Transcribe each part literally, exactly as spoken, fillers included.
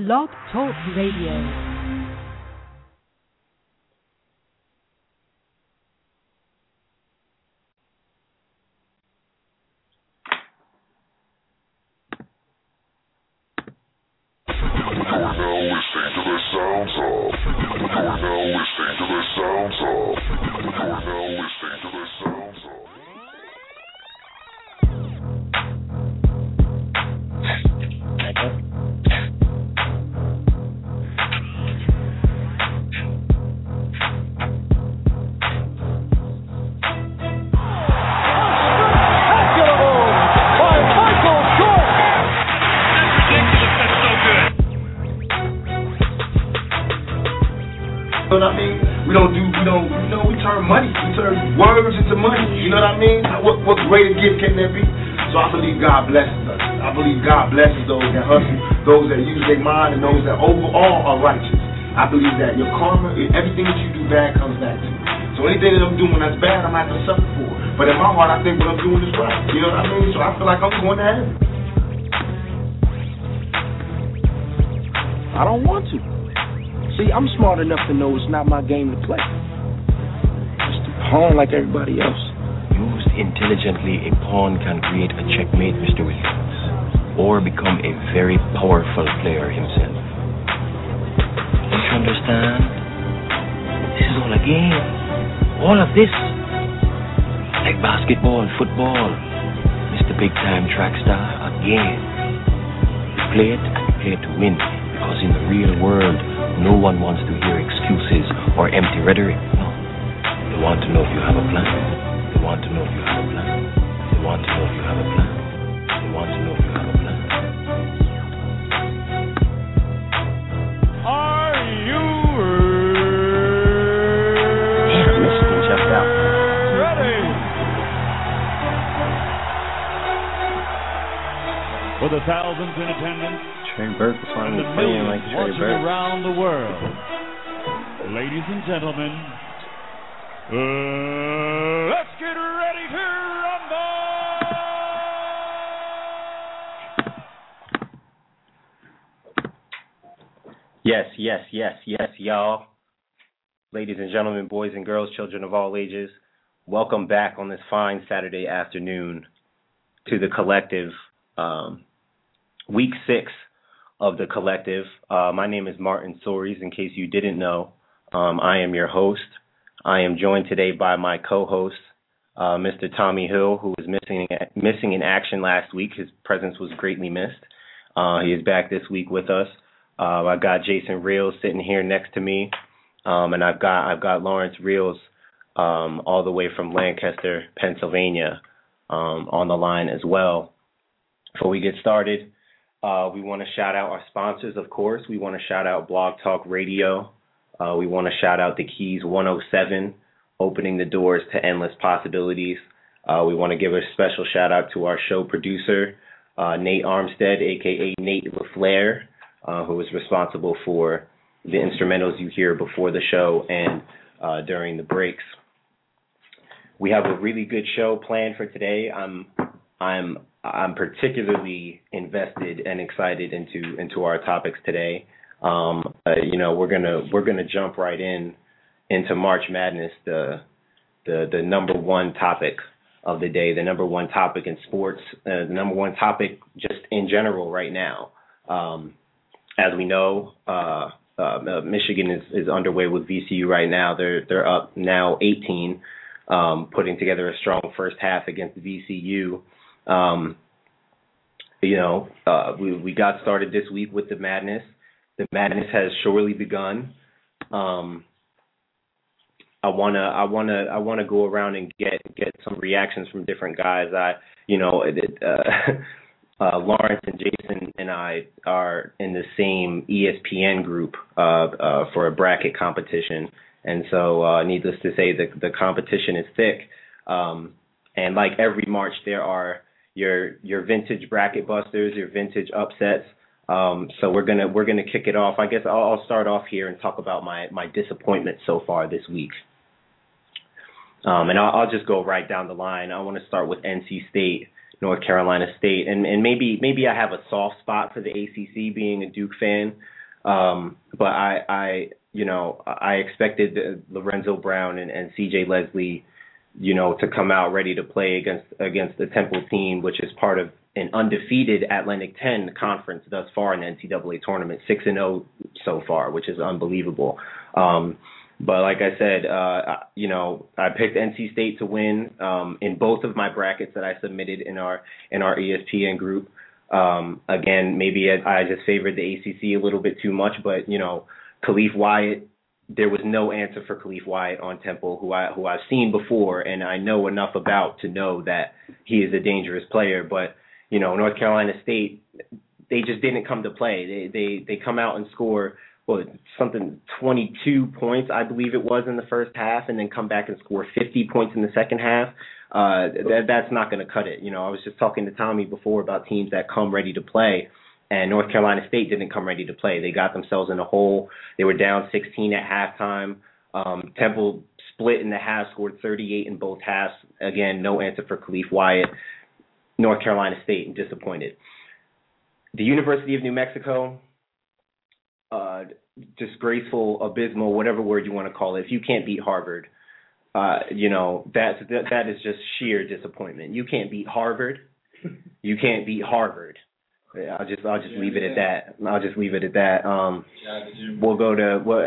Blog Talk Radio. And those that overall are righteous. I believe that your karma, everything that you do bad comes back to you. So anything that I'm doing that's bad, I'm not going to suffer for. But in my heart, I think what I'm doing is right. You know what I mean? So I feel like I'm going to heaven. I don't want to. See, I'm smart enough to know it's not my game to play. Just a pawn like everybody else. Used intelligently, a pawn can create a checkmate, Mister Williams, or become a very powerful player himself. Don't you understand? This is all a game. All of this. Like basketball, football. Mister Big Time Track Star, a game. You play it and you play it to win, because in the real world, no one wants to hear excuses or empty rhetoric. No. They want to know if you have a plan. They want to know if you have a plan. They want to know if you have a plan. They want to know if you have a plan. For the thousands in attendance, Trey Burke is and the millions like Trey watching Burke around the world, ladies and gentlemen, uh, let's get ready to rumble! Yes, yes, yes, yes, y'all. Ladies and gentlemen, boys and girls, children of all ages, welcome back on this fine Saturday afternoon to The Collective. Um, week six of The Collective. Uh, my name is Martin Soaries, in case you didn't know. Um, I am your host. I am joined today by my co-host, uh, Mister Tommy Hill, who was missing missing in action last week. His presence was greatly missed. Uh, he is back this week with us. Uh, I've got Jason Reels sitting here next to me, um, and I've got I've got Lawrence Reels um, all the way from Lancaster, Pennsylvania, um, on the line as well. Before we get started, uh, we want to shout out our sponsors, of course. We want to shout out Blog Talk Radio. Uh, we want to shout out The Keys one oh seven, opening the doors to endless possibilities. Uh, we want to give a special shout out to our show producer, uh, Nate Armstead, a k a. Nate LaFlair, uh, who is responsible for the instrumentals you hear before the show and uh, during the breaks. We have a really good show planned for today. I'm I'm I'm particularly invested and excited into into our topics today. Um, uh, you know, we're gonna we're gonna jump right in into March Madness, the the the number one topic of the day, the number one topic in sports, uh, the number one topic just in general right now. Um, as we know, uh, uh, Michigan is, is underway with V C U right now. They're they're up now eighteen, um, putting together a strong first half against V C U. Um, you know, uh, we, we got started this week with the madness. The madness has surely begun. Um, I wanna, I wanna, I wanna go around and get, get some reactions from different guys. I, you know, it, uh, uh, Lawrence and Jason and I are in the same E S P N group uh, uh, for a bracket competition, and so uh, needless to say, the the competition is thick. Um, and like every March, there are your your vintage bracket busters, your vintage upsets. Um, so we're gonna we're gonna kick it off. I guess I'll, I'll start off here and talk about my, my disappointment so far this week. Um, and I'll, I'll just go right down the line. I want to start with N C State. North Carolina State, and and maybe maybe I have a soft spot for the A C C, being a Duke fan, um, but I, I you know I expected Lorenzo Brown and, and C J Leslie, you know, to come out ready to play against against the Temple team, which is part of an undefeated Atlantic ten conference thus far in the N C double A tournament, six and zero so far, which is unbelievable. Um, But like I said, uh, you know, I picked N C State to win um, in both of my brackets that I submitted in our in our E S P N group. Um, again, maybe I, I just favored the A C C a little bit too much, but you know, Khalif Wyatt, there was no answer for Khalif Wyatt on Temple, who I who I've seen before, and I know enough about to know that he is a dangerous player. But you know, North Carolina State, they just didn't come to play. They they they come out and score. Well, something twenty-two points, I believe it was, in the first half, and then come back and score fifty points in the second half. Uh, that that's not going to cut it. You know, I was just talking to Tommy before about teams that come ready to play, and North Carolina State didn't come ready to play. They got themselves in a hole. They were down sixteen at halftime. Um, Temple split in the half, scored thirty-eight in both halves. Again, no answer for Khalif Wyatt. North Carolina State disappointed. The University of New Mexico. Uh, disgraceful, abysmal, whatever word you want to call it. If you can't beat Harvard, uh, you know, that's, that, that is just sheer disappointment. You can't beat Harvard. You can't beat Harvard. I'll just I'll just leave it at that. I'll just leave it at that. Um, we'll go to well,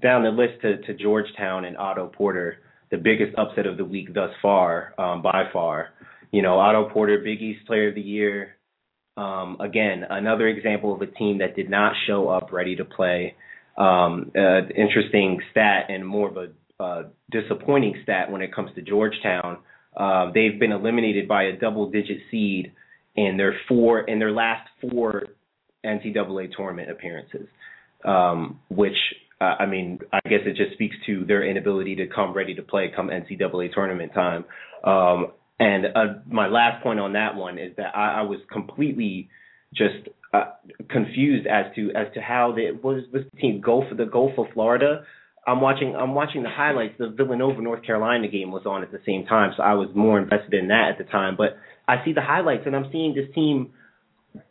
down the list to, to Georgetown and Otto Porter, the biggest upset of the week thus far, um, by far. You know, Otto Porter, Big East Player of the Year. Um, again, another example of a team that did not show up ready to play. Um, uh, interesting stat, and more of a uh, disappointing stat when it comes to Georgetown. Uh, they've been eliminated by a double-digit seed in their four in their last four N C double A tournament appearances, um, which uh, I mean, I guess it just speaks to their inability to come ready to play come N C double A tournament time. Um, And uh, my last point on that one is that I, I was completely just uh, confused as to as to how the was was the team Gulf of the Gulf of Florida. I'm watching I'm watching the highlights. The Villanova North Carolina game was on at the same time, so I was more invested in that at the time. But I see the highlights, and I'm seeing this team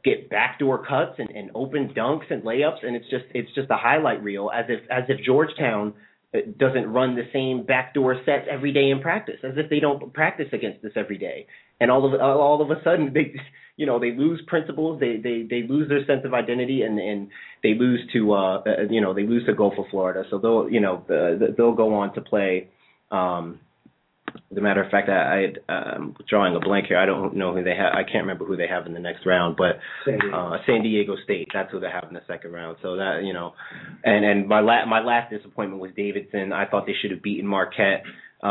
get backdoor cuts and, and open dunks and layups, and it's just it's just a highlight reel, as if as if Georgetown doesn't run the same backdoor sets every day in practice, as if they don't practice against this every day. And all of all of a sudden, they, you know, they lose principles, they they they lose their sense of identity, and, and they lose to uh you know they lose to Gulf of Florida. So they'll you know they'll go on to play. Um, as a matter of fact, I, I I'm drawing a blank here. I don't know who they have. I can't remember who they have in the next round, but San Diego, uh, San Diego State. That's who they have in the second round. So that you know, and and my la- my last disappointment was Davidson. I thought they should have beaten Marquette.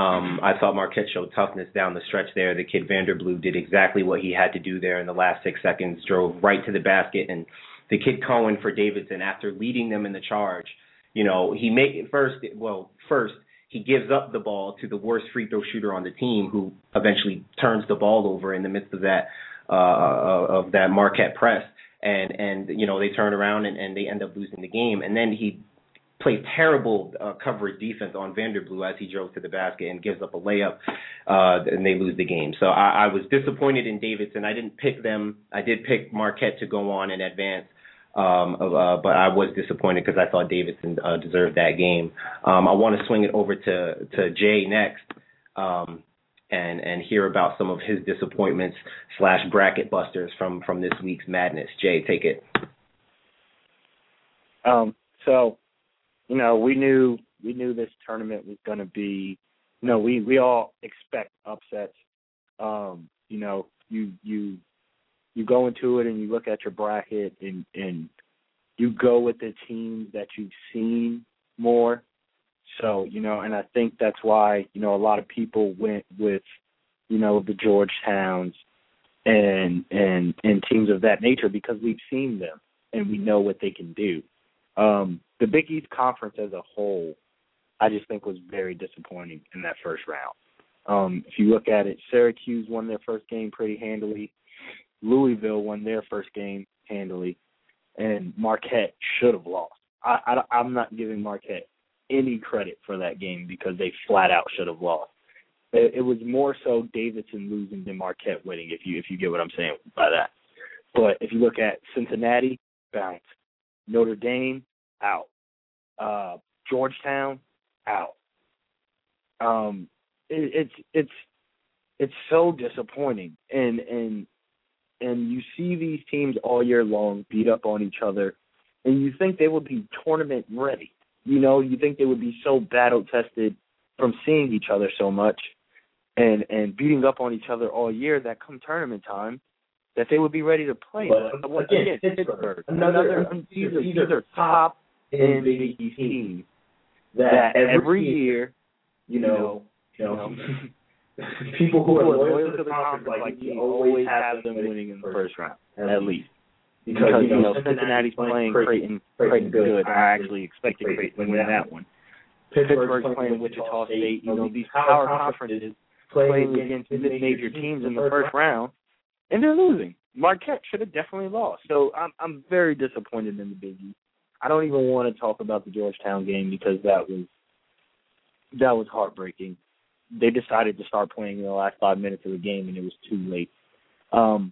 Um, I thought Marquette showed toughness down the stretch there. The kid Vanderblew did exactly what he had to do there in the last six seconds. Drove right to the basket, and the kid Cohen for Davidson, after leading them in the charge, you know, he make it first. Well, first. He gives up the ball to the worst free throw shooter on the team, who eventually turns the ball over in the midst of that uh, of that Marquette press, and and you know they turn around and, and they end up losing the game. And then he played terrible uh, coverage defense on Vanderblew as he drove to the basket and gives up a layup, uh, and they lose the game. So I, I was disappointed in Davidson. I didn't pick them. I did pick Marquette to go on and advance. Um, uh, but I was disappointed because I thought Davidson uh, deserved that game. Um, I want to swing it over to, to Jay next um, and and hear about some of his disappointments slash bracket busters from, from this week's madness. Jay, take it. Um, so, you know, we knew we knew this tournament was going to be. You know, we, we all expect upsets. Um, you know, you you. You go into it and you look at your bracket and, and you go with the team that you've seen more. So, you know, and I think that's why, you know, a lot of people went with, you know, the Georgetowns and and, and teams of that nature, because we've seen them and we know what they can do. Um, the Big East Conference as a whole, I just think was very disappointing in that first round. Um, if you look at it, Syracuse won their first game pretty handily. Louisville won their first game handily, and Marquette should have lost. I, I, I'm not giving Marquette any credit for that game because they flat out should have lost. It, it was more so Davidson losing than Marquette winning, if you if you get what I'm saying by that. But if you look at Cincinnati, bounce. Notre Dame, out. Uh, Georgetown, out. Um, it, it's it's it's so disappointing, and and and you see these teams all year long beat up on each other, and you think they would be tournament ready. You know, you think they would be so battle tested from seeing each other so much, and and beating up on each other all year that come tournament time, that they would be ready to play. But, but again, Pittsburgh, another either top and Big East team that, that every year, you know, you know, you know people who are loyal to the conference, like, like you always have them winning in the first round, at least. Because, because, you know, Cincinnati's playing Creighton, Creighton, Creighton good. I actually expected Creighton to win that one. Pittsburgh's playing Wichita State. You know, these power conferences play against mid-major teams in the first round, and they're losing. Marquette should have definitely lost. So I'm I'm very disappointed in the Big East. I don't even want to talk about the Georgetown game because that was that was heartbreaking. They decided to start playing in the last five minutes of the game, and it was too late. Um,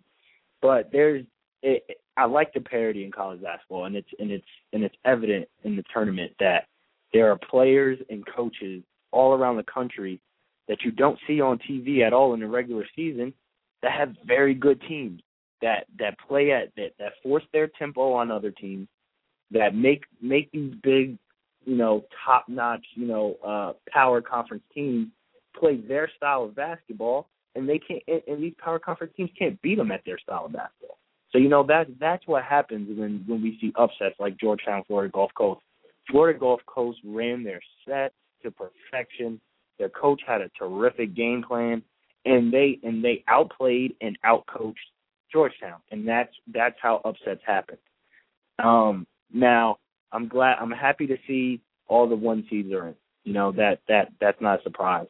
but there's it, – I like the parity in college basketball, and it's and it's and it's evident in the tournament that there are players and coaches all around the country that you don't see on T V at all in the regular season that have very good teams that, that play at that that force their tempo on other teams, that make make these big, you know, top notch, you know, uh, power conference teams play their style of basketball, and they can't and these power conference teams can't beat them at their style of basketball. So, you know, that that's what happens when, when we see upsets like Georgetown, Florida Gulf Coast. Florida Gulf Coast ran their set to perfection. Their coach had a terrific game plan, and they and they outplayed and outcoached Georgetown, and that's that's how upsets happen. Um, now, I'm glad, I'm happy to see all the one seeds are in. You know, that that that's not a surprise.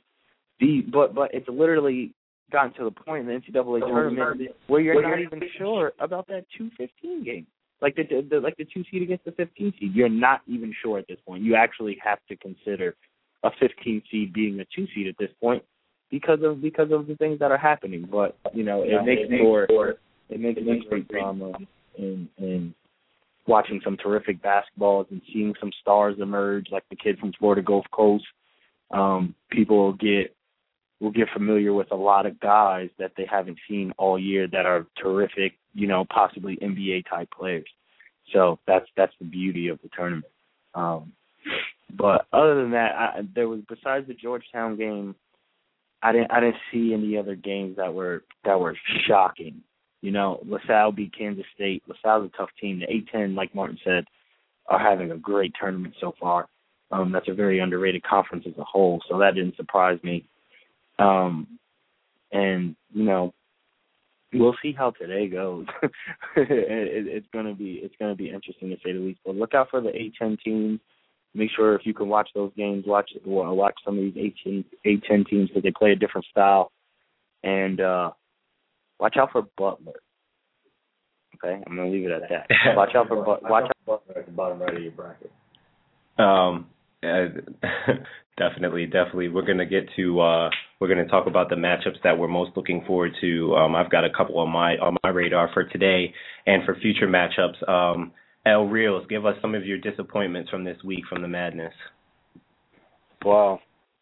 The but but it's literally gotten to the point in the N C double A tournament where you're not even sure about that two fifteen game, like the, the like the two seed against the fifteen seed. You're not even sure at this point. You actually have to consider a fifteen seed being a two seed at this point because of because of the things that are happening. But you know, it yeah, makes it for makes, it makes, it makes for drama and and watching some terrific basketballs and seeing some stars emerge, like the kid from Florida Gulf Coast. Um, people get. We'll get familiar with a lot of guys that they haven't seen all year that are terrific, you know, possibly N B A-type players. So that's that's the beauty of the tournament. Um, but other than that, I, there was besides the Georgetown game, I didn't I didn't see any other games that were that were shocking. You know, LaSalle beat Kansas State. LaSalle's a tough team. The A ten, like Martin said, are having a great tournament so far. Um, that's a very underrated conference as a whole, so that didn't surprise me. Um, and, you know, we'll see how today goes. it, it, it's going to be it's going to be interesting to say the least. But look out for the A ten teams. Make sure if you can watch those games, watch watch some of these A ten teams because they play a different style. And uh, watch out for Butler. Okay, I'm going to leave it at that. Watch out for watch, watch out for Butler at the bottom right of your bracket. Um. Uh, definitely, definitely. We're gonna get to uh, we're gonna talk about the matchups that we're most looking forward to. Um, I've got a couple on my on my radar for today and for future matchups. Um, L Reels, give us some of your disappointments from this week from the madness. Well,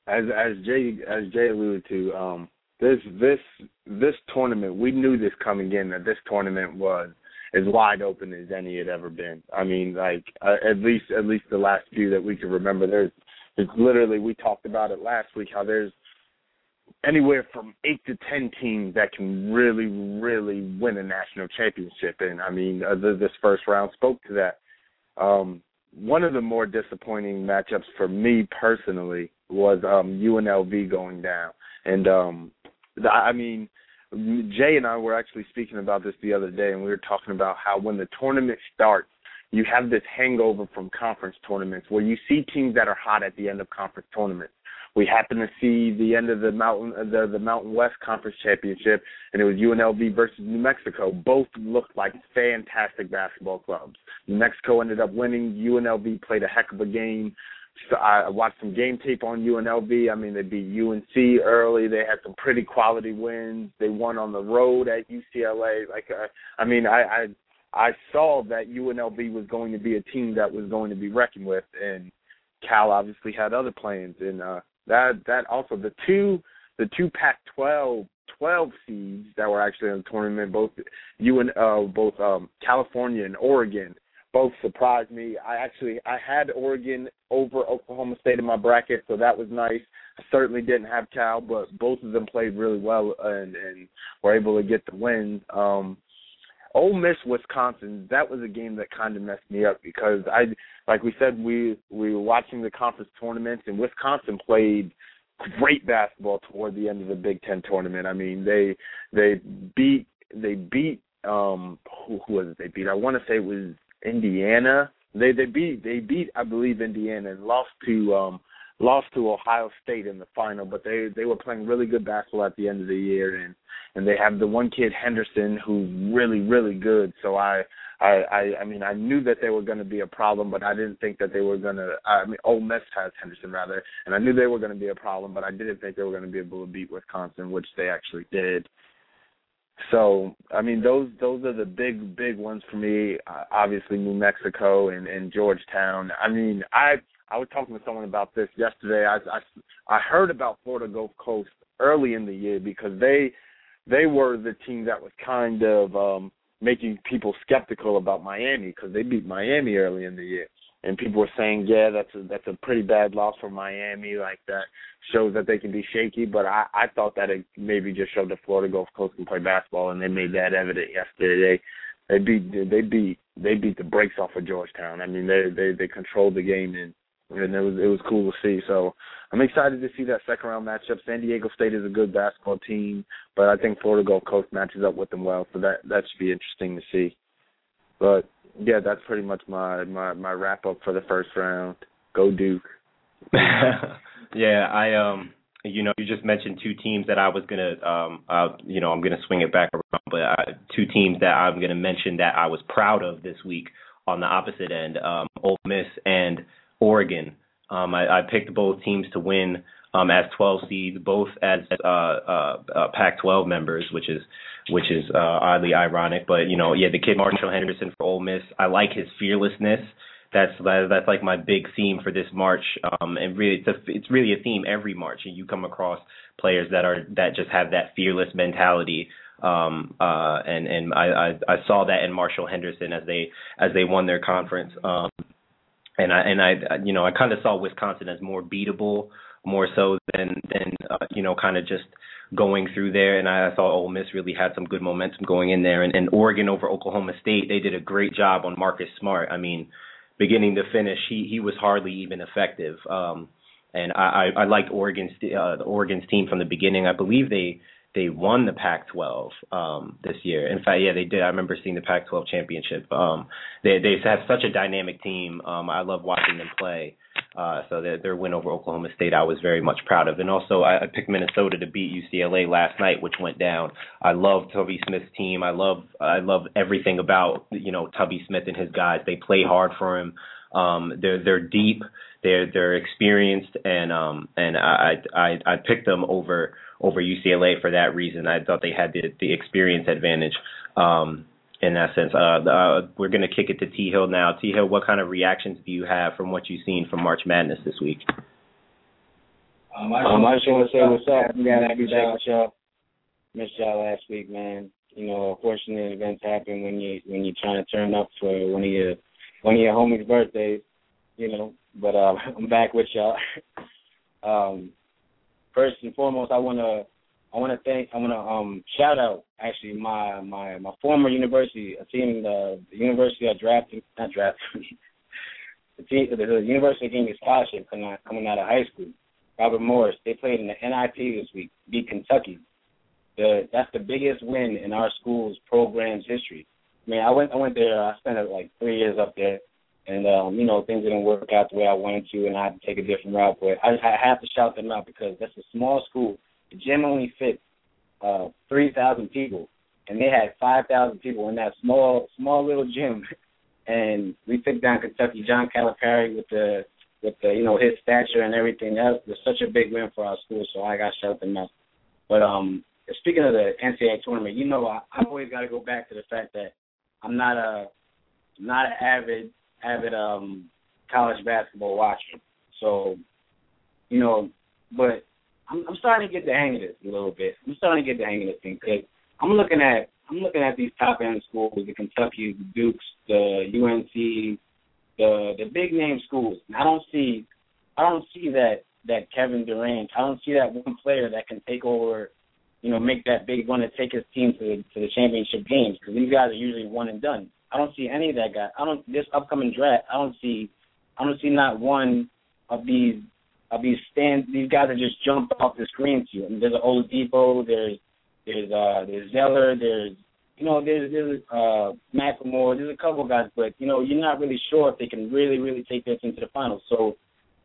as as Jay as Jay alluded to, um, this this this tournament, we knew this coming in that this tournament was as wide open as any had ever been. I mean, like uh, at least at least the last few that we can remember. There's, it's literally we talked about it last week how there's anywhere from eight to ten teams that can really really win a national championship. And I mean, uh, the, this first round spoke to that. Um, one of the more disappointing matchups for me personally was um, U N L V going down, and um, the, I mean. Jay and I were actually speaking about this the other day, and we were talking about how when the tournament starts, you have this hangover from conference tournaments where you see teams that are hot at the end of conference tournaments. We happened to see the end of the Mountain the, the Mountain West Conference Championship, and it was U N L V versus New Mexico. Both looked like fantastic basketball clubs. New Mexico ended up winning. U N L V played a heck of a game. So I watched some game tape on U N L V. I mean, they beat U N C early. They had some pretty quality wins. They won on the road at U C L A. Like, uh, I mean, I, I I saw that U N L V was going to be a team that was going to be reckoned with, and Cal obviously had other plans. And uh, that that also the two the two Pac twelve twelve seeds that were actually in the tournament, both you and uh, both um, California and Oregon. Both surprised me. I actually I had Oregon over Oklahoma State in my bracket, so that was nice. I certainly didn't have Cal, but both of them played really well and, and were able to get the win. Um, Ole Miss, Wisconsin, that was a game that kind of messed me up because, I, like we said, we, we were watching the conference tournaments, and Wisconsin played great basketball toward the end of the Big Ten tournament. I mean, they they beat they beat um, who, who was it they beat? I want to say it was Indiana. They they beat they beat I believe Indiana and lost to um lost to Ohio State in the final, but they, they were playing really good basketball at the end of the year, and, and they have the one kid Henderson who's really, really good. So I I, I, I mean I knew that they were gonna be a problem, but I didn't think that they were gonna I mean Ole Miss has Henderson rather, and I knew they were gonna be a problem, but I didn't think they were gonna be able to beat Wisconsin, which they actually did. So, I mean, those those are the big, big ones for me. Uh, obviously, New Mexico and, and Georgetown. I mean, I I was talking to someone about this yesterday. I, I, I heard about Florida Gulf Coast early in the year because they they were the team that was kind of um, making people skeptical about Miami because they beat Miami early in the year. And people were saying, yeah, that's a, that's a pretty bad loss for Miami. Like, that shows that they can be shaky. But I, I thought that it maybe just showed that Florida Gulf Coast can play basketball, and they made that evident yesterday. They, they beat they beat they beat the brakes off of Georgetown. I mean, they they, they controlled the game, and, and it was it was cool to see. So I'm excited to see that second round matchup. San Diego State is a good basketball team, but I think Florida Gulf Coast matches up with them well. So that that should be interesting to see. But yeah, that's pretty much my, my, my wrap up for the first round. Go Duke. Yeah, I um, you know, you just mentioned two teams that I was gonna um, uh, you know, I'm gonna swing it back around, but I, two teams that I'm gonna mention that I was proud of this week on the opposite end, um, Ole Miss and Oregon. Um, I, I picked both teams to win um, as twelve seeds, both as uh, uh, uh, Pac twelve members, which is. Which is uh, oddly ironic, but you know, yeah, the kid Marshall Henderson for Ole Miss. I like his fearlessness. That's that's like my big theme for this March, um, and really, it's a, it's really a theme every March. And you come across players that are that just have that fearless mentality, um, uh, and and I, I, I saw that in Marshall Henderson as they as they won their conference, um, and I and I you know I kind of saw Wisconsin as more beatable, more so than than uh, you know kind of just. Going through there, and I saw Ole Miss really had some good momentum going in there. And, and Oregon over Oklahoma State, they did a great job on Marcus Smart. I mean, beginning to finish, he he was hardly even effective. Um, and I, I, I liked Oregon's uh, the Oregon's team from the beginning. I believe they they won the Pac twelve um, this year. In fact, yeah, they did. I remember seeing the Pac twelve championship. Um, they they have such a dynamic team. Um, I love watching them play. Uh, so their, their win over Oklahoma State I was very much proud of. And also I, I picked Minnesota to beat U C L A last night, which went down. I love Tubby Smith's team. I love I love everything about, you know, Tubby Smith and his guys. They play hard for him. Um, they're they're deep. They're they're experienced. And um and I I, I picked them over over U C L A for that reason. I thought they had the, the experience advantage. Um In that sense, uh, uh, we're going to kick it to T. Hill now. T. Hill, what kind of reactions do you have from what you've seen from March Madness this week? Um, I just um, want to say what's up. We got to be back with y'all. Missed y'all last week, man. You know, unfortunate events happen when you when you're trying to turn up for one of your one of your homies' birthdays. You know, but uh, I'm back with y'all. um, first and foremost, I want to. I want to thank, I want to um, shout out actually my, my, my former university, a team, the, the university I drafted, not drafted, the, team, the, the university gave me a scholarship coming out of high school. Robert Morris, they played in the N I P this week, beat Kentucky. The, that's the biggest win in our school's program's history. I mean, I went, I went there, I spent like three years up there, and, um, you know, things didn't work out the way I wanted to, and I had to take a different route, but I, I have to shout them out because that's a small school. The gym only fits uh, three thousand people, and they had five thousand people in that small, small little gym. And we took down Kentucky. John Calipari with the with the, you know, his stature and everything. That was such a big win for our school, so I got shut up enough. But um, speaking of the N C double A tournament, you know, I, I always got to go back to the fact that I'm not a not an avid avid um, college basketball watcher. So, you know, but I'm, I'm starting to get the hang of this a little bit. I'm starting to get the hang of this thing because I'm looking at I'm looking at these top end schools: the Kentucky, the Dukes, the U N C, the the big name schools. And I don't see I don't see that that Kevin Durant. I don't see that one player that can take over, you know, make that big one to take his team to the, to the championship games, because these guys are usually one and done. I don't see any of that guy. I don't this upcoming draft. I don't see I don't see not one of these. Of these stand, these guys that just jump off the screen to you. I mean, there's an Oladipo, there's there's uh, there's Zeller, there's you know there's there's uh, McLemore, there's a couple of guys, but you know you're not really sure if they can really really take their team to the finals. So,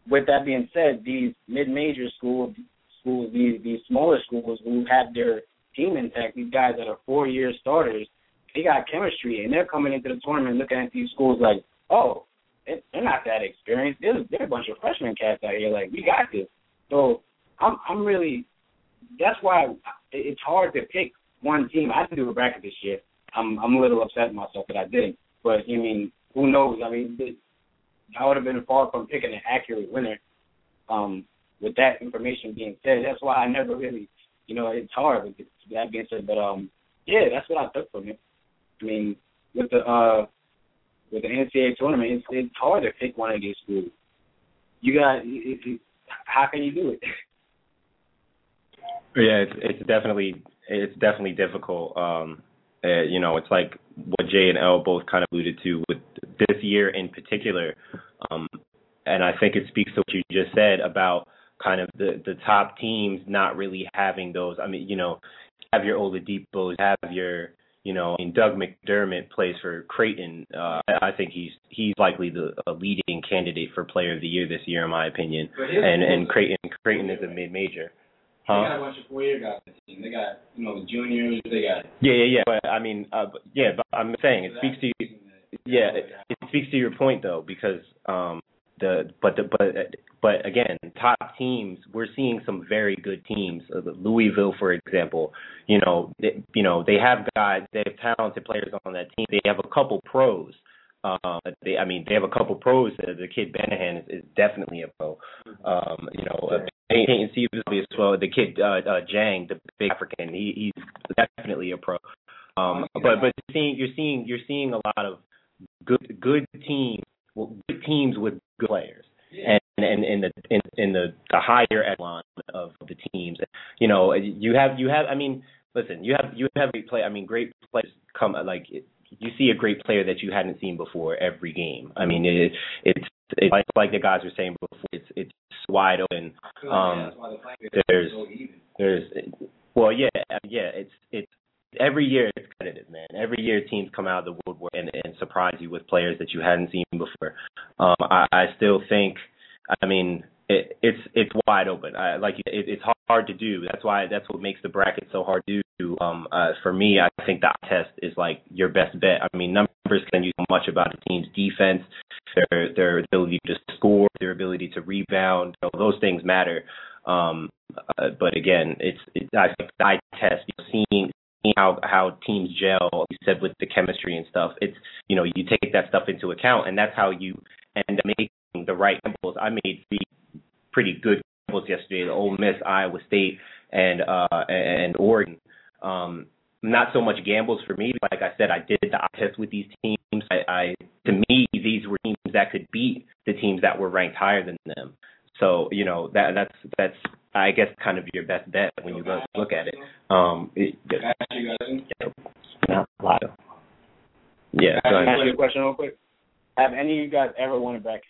with that being said, these mid-major schools, schools these these smaller schools who have their team intact, these guys that are four-year starters, they got chemistry and they're coming into the tournament looking at these schools like, oh, they're not that experienced. They're, they're a bunch of freshman cats out here. Like, we got this. So I'm, I'm really – that's why it's hard to pick one team. I didn't do a bracket this year. I'm, I'm a little upset with myself that I didn't. But, I mean, who knows? I mean, I would have been far from picking an accurate winner um, with that information being said. That's why I never really – you know, it's hard with that being said. But, um, yeah, that's what I took from it. I mean, with the uh, – with the N C double A tournament, it's, it's hard to pick one of these schools. You got, it, it, how can you do it? Yeah, it's, it's definitely it's definitely difficult. Um, uh, you know, it's like what Jay and L both kind of alluded to with this year in particular, um, and I think it speaks to what you just said about kind of the, the top teams not really having those. I mean, you know, have your Oladipos, have your You know, I mean, Doug McDermott plays for Creighton. Uh, I think he's he's likely the a leading candidate for Player of the Year this year, in my opinion. And and Creighton Creighton is a mid-major. Huh? They got a bunch of four-year guys on the team. They got, you know, the juniors. They got yeah, yeah, yeah. But I mean, uh, but, yeah. But I'm saying it speaks to you, yeah, it, it speaks to your point though, because um the but the but but again, top teams. We're seeing some very good teams. Louisville, for example. You know, they, you know, they have guys, they have talented players on that team. They have a couple pros. Um, they, I mean, they have a couple pros. The kid Banahan is, is definitely a pro. Um, you know, Peyton Siebes is well. The kid uh, uh, Jang, the big African, he, he's definitely a pro. Um, but but seeing you're seeing you're seeing a lot of good good teams, well, good teams with good players. Yeah. And and in the in, in the, the higher echelon of the teams, you know, you have you have. I mean, listen, you have you have great play. I mean, great players come like you see a great player that you hadn't seen before every game. I mean, it, it's it's like, like the guys were saying before. It's it's wide open. Um, there's there's well, yeah, yeah. It's it's every year it's competitive, man. Every year teams come out of the woodwork and, and surprise you with players that you hadn't seen before. Um, I, I still think. I mean, it, it's it's wide open. I, like it, it's hard to do. That's why that's what makes the bracket so hard to do. Um, uh, for me, I think the eye test is like your best bet. I mean, numbers can use so much about a team's defense, their their ability to score, their ability to rebound. You know, those things matter. Um, uh, but again, it's it, I think the eye test, you know, seeing. How how teams gel, you said with the chemistry and stuff. It's, you know, you take that stuff into account, and that's how you end up making the right gambles. I made three pretty good gambles yesterday: the Ole Miss, Iowa State, and uh, and Oregon. Um, not so much gambles for me. Like I said, I did the eye test with these teams. I, I to me these were teams that could beat the teams that were ranked higher than them. So, you know, that that's that's. I guess kind of your best bet when you look at it. Um, it not a lot of. Yeah. Can I ask you a question real quick? Have any of you guys ever won a bracket?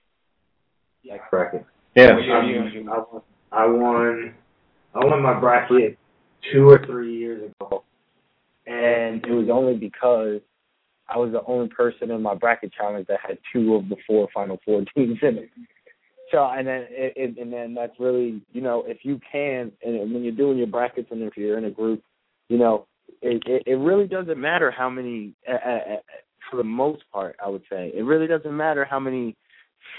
Like bracket. Yeah. Um, I won. I won my bracket two or three years ago, and it was only because I was the only person in my bracket challenge that had two of the four Final Four teams in it. So, and then it, it, and then that's really, you know, if you can, and when you're doing your brackets and if you're in a group, you know, it, it, it really doesn't matter how many, uh, uh, for the most part, I would say, it really doesn't matter how many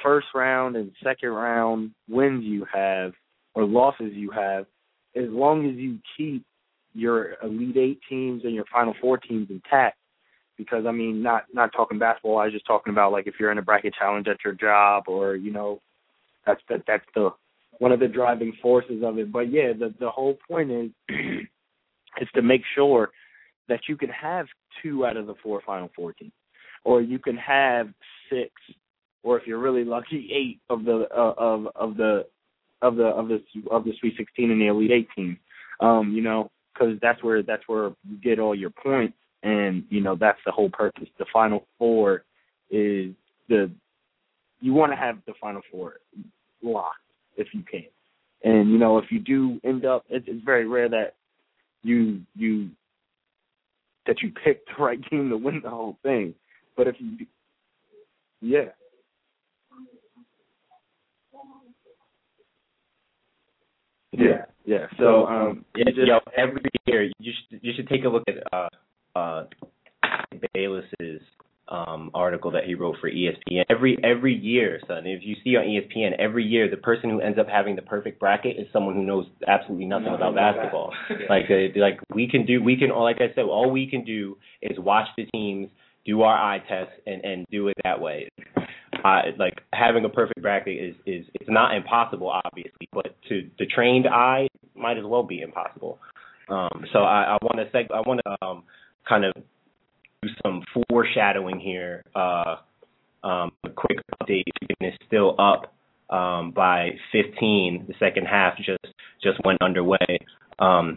first round and second round wins you have or losses you have, as long as you keep your Elite Eight teams and your Final Four teams intact. Because, I mean, not, not talking basketball, I was just talking about, like, if you're in a bracket challenge at your job or, you know, that's the, that's the one of the driving forces of it. But, yeah, the, the whole point is is to make sure that you can have two out of the four Final Four teams, or you can have six, or if you're really lucky, eight of the uh, of of the of the of the of the Sweet sixteen and the Elite Eight team, um, you know, because that's where that's where you get all your points, and you know that's the whole purpose. The Final Four is the you want to have the Final Four locked if you can, and you know if you do end up, it's, it's very rare that you you that you pick the right team to win the whole thing. But if you, yeah. Yeah, yeah. So, um, yeah, just, yo, every year you should you should take a look at uh, uh, Bayless's um, article that he wrote for E S P N. Every every year, son, if you see on E S P N, every year the person who ends up having the perfect bracket is someone who knows absolutely nothing no, about basketball. That. Like uh, like we can do we can like I said, all we can do is watch the teams, do our eye test, and, and do it that way. Uh, like having a perfect bracket is, is it's not impossible, obviously, but to the trained eye, might as well be impossible. Um, so I want to seg- I want to um, kind of do some foreshadowing here. Uh, um, a quick update: Michigan is still up um, by fifteen. The second half just just went underway. Um,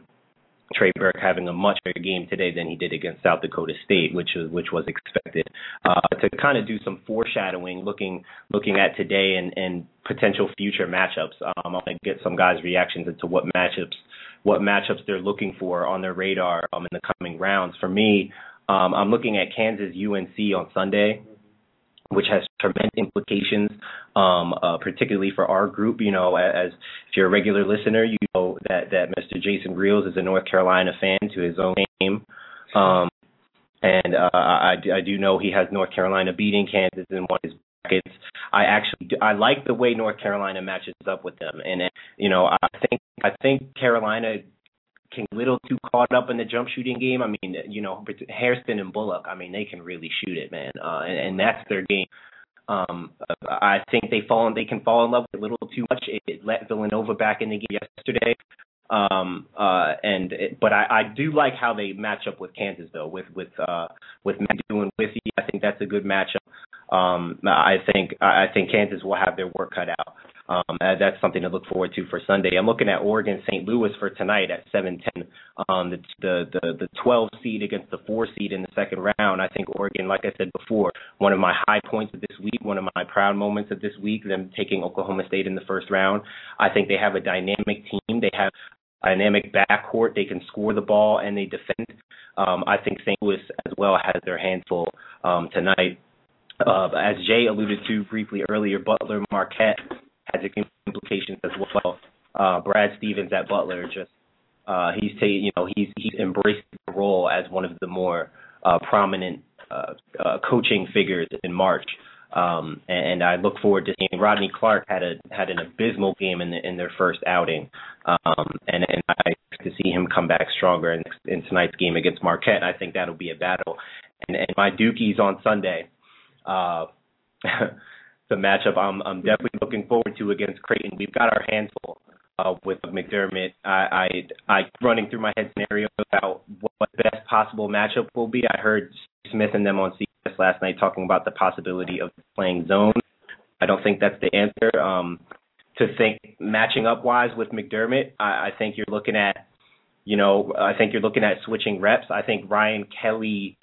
Trey Burke having a much better game today than he did against South Dakota State, which was which was expected. Uh, to kind of do some foreshadowing, looking looking at today and, and potential future matchups. Um, I want to get some guys' reactions into what matchups what matchups they're looking for on their radar um, in the coming rounds. For me, um, I'm looking at Kansas U N C on Sunday, which has tremendous implications, um, uh, particularly for our group. You know, as if you're a regular listener, you know that, that Mister Jason Reels is a North Carolina fan to his own name. Um, and uh, I, I do know he has North Carolina beating Kansas in one of his brackets. I actually do, I like the way North Carolina matches up with them. And, you know, I think I think Carolina can a little too caught up in the jump shooting game. I mean, you know, Hairston and Bullock, I mean, they can really shoot it, man. Uh, and, and that's their game. Um, I think they fall they can fall in love with it a little too much. It, it let Villanova back in the game yesterday. Um, uh, and it, but I, I do like how they match up with Kansas, though, with with uh, with McAdoo and Withy. I think that's a good matchup. Um, I think I think Kansas will have their work cut out. Um, that's something to look forward to for Sunday. I'm looking at Oregon Saint Louis for tonight at seven ten. Um, the, the the the twelve seed against the four seed in the second round. I think Oregon, like I said before, one of my high points of this week, one of my proud moments of this week, them taking Oklahoma State in the first round. I think they have a dynamic team. They have a dynamic backcourt. They can score the ball and they defend. Um, I think Saint Louis as well has their hands full um, tonight. Uh, as Jay alluded to briefly earlier, Butler Marquette has implications as well. Uh, Brad Stevens at Butler just uh, he's ta- you know he's he's embraced the role as one of the more uh, prominent uh, uh, coaching figures in March, um, and, and I look forward to seeing. Rodney Clark had a had an abysmal game in the, in their first outing, um, and and I expect to see him come back stronger in, in tonight's game against Marquette. I think that'll be a battle, and, and my Dukies on Sunday. Uh, the matchup I'm, I'm definitely looking forward to against Creighton. We've got our hands full uh, with McDermott. I, I, I running through my head scenarios about what the best possible matchup will be. I heard Smith and them on C B S last night talking about the possibility of playing zone. I don't think that's the answer. Um, to think matching up wise with McDermott, I, I think you're looking at, you know, I think you're looking at switching reps. I think Ryan Kelly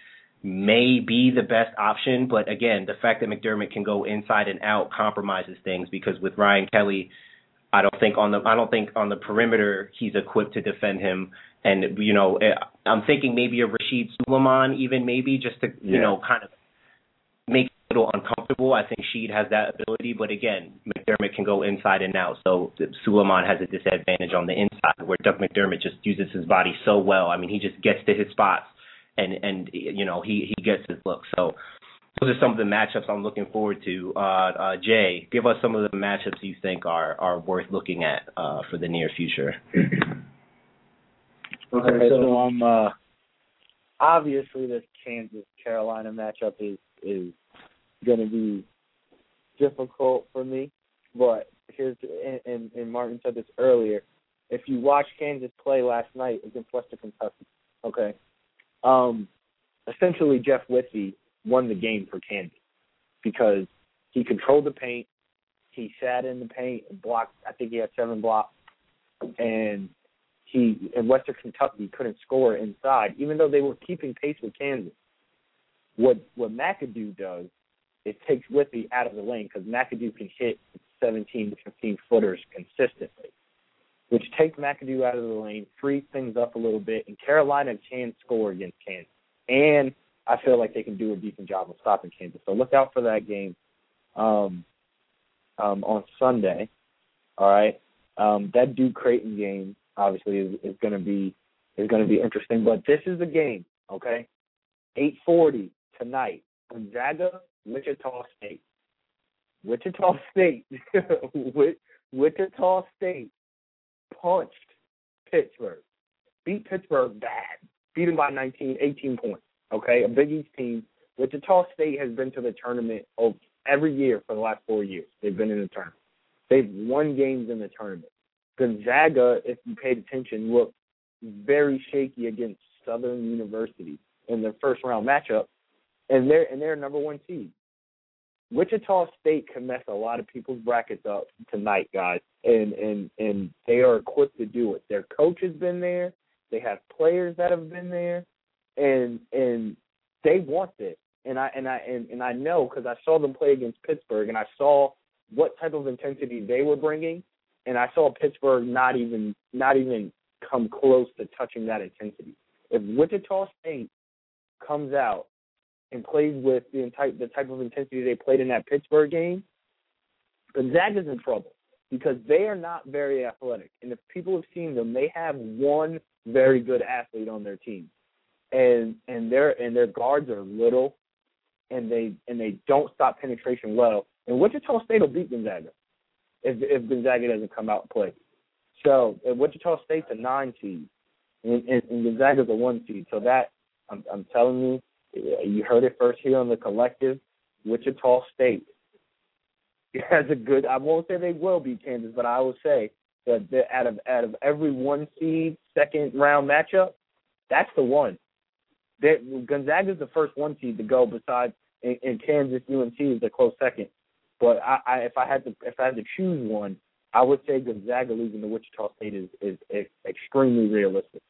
may be the best option, but again, the fact that McDermott can go inside and out compromises things because with Ryan Kelly, I don't think on the I don't think on the perimeter he's equipped to defend him. And you know, I'm thinking maybe a Rasheed Suleiman, even maybe just to yeah. you know kind of make it a little uncomfortable. I think Sheed has that ability, but again, McDermott can go inside and out, so Suleiman has a disadvantage on the inside where Doug McDermott just uses his body so well. I mean, he just gets to his spots. And, and you know, he, he gets his look. So those are some of the matchups I'm looking forward to. Uh, uh, Jay, give us some of the matchups you think are, are worth looking at uh, for the near future. Okay, so I'm uh, obviously this Kansas Carolina matchup is is going to be difficult for me, but here's and, and, and Martin said this earlier. If you watch Kansas play last night against Western Kentucky, okay, um, essentially Jeff Withey won the game for Kansas because he controlled the paint, he sat in the paint and blocked. I think he had seven blocks, and he and Western Kentucky couldn't score inside, even though they were keeping pace with Kansas. What what McAdoo does is takes Withey out of the lane because McAdoo can hit seventeen to fifteen footers consistently, which take McAdoo out of the lane, frees things up a little bit, and Carolina can score against Kansas. And I feel like they can do a decent job of stopping Kansas. So look out for that game um, um, on Sunday, all right? Um, that Duke-Creighton game, obviously, is, is going to be is going to be interesting. But this is the game, okay? eight forty tonight, Gonzaga, Wichita State. Wichita State. Wichita State. Punched Pittsburgh, beat Pittsburgh bad, beat them by nineteen, eighteen points, okay? A Big East team. Wichita State has been to the tournament of every year for the last four years. They've been in the tournament. They've won games in the tournament. Gonzaga, if you paid attention, looked very shaky against Southern University in their first-round matchup, and they're, and they're number one seed. Wichita State can mess a lot of people's brackets up tonight, guys, and, and, and they are equipped to do it. Their coach has been there. They have players that have been there, and and they want this. And I and I and, and I know because I saw them play against Pittsburgh, and I saw what type of intensity they were bringing, and I saw Pittsburgh not even not even come close to touching that intensity. If Wichita State comes out and plays with the type the type of intensity they played in that Pittsburgh game, Gonzaga's in trouble because they are not very athletic. And if people have seen them, they have one very good athlete on their team, and and their and their guards are little, and they and they don't stop penetration well. And Wichita State will beat Gonzaga if if Gonzaga doesn't come out and play. So Wichita State's a nine seed, and, and, and Gonzaga's a one seed. So that I'm, I'm telling you. You heard it first here on The Collective. Wichita State has a good – I won't say they will beat Kansas, but I will say that out of out of every one seed, second-round matchup, that's the one. They're, Gonzaga's the first one seed to go besides – and Kansas, U N C is the close second. But I, I, if I had to if I had to choose one, I would say Gonzaga losing to Wichita State is, is, is extremely realistic.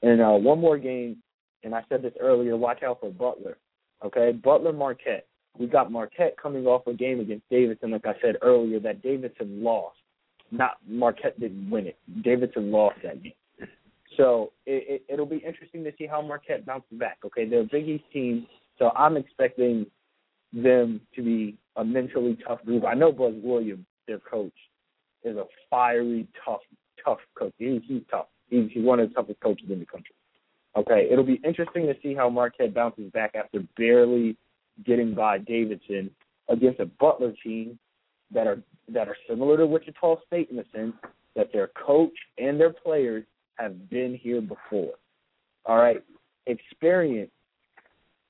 And uh, one more game. And I said this earlier, watch out for Butler, okay? Butler-Marquette. We got Marquette coming off a game against Davidson, like I said earlier, that Davidson lost. Not Marquette didn't win it. Davidson lost that game. So it, it, it'll be interesting to see how Marquette bounces back, okay? They're a Big East team, so I'm expecting them to be a mentally tough group. I know Buzz Williams, their coach, is a fiery, tough, tough coach. He, he's tough. He, he's one of the toughest coaches in the country. Okay, it'll be interesting to see how Marquette bounces back after barely getting by Davidson against a Butler team that are that are similar to Wichita State in the sense that their coach and their players have been here before. All right, experience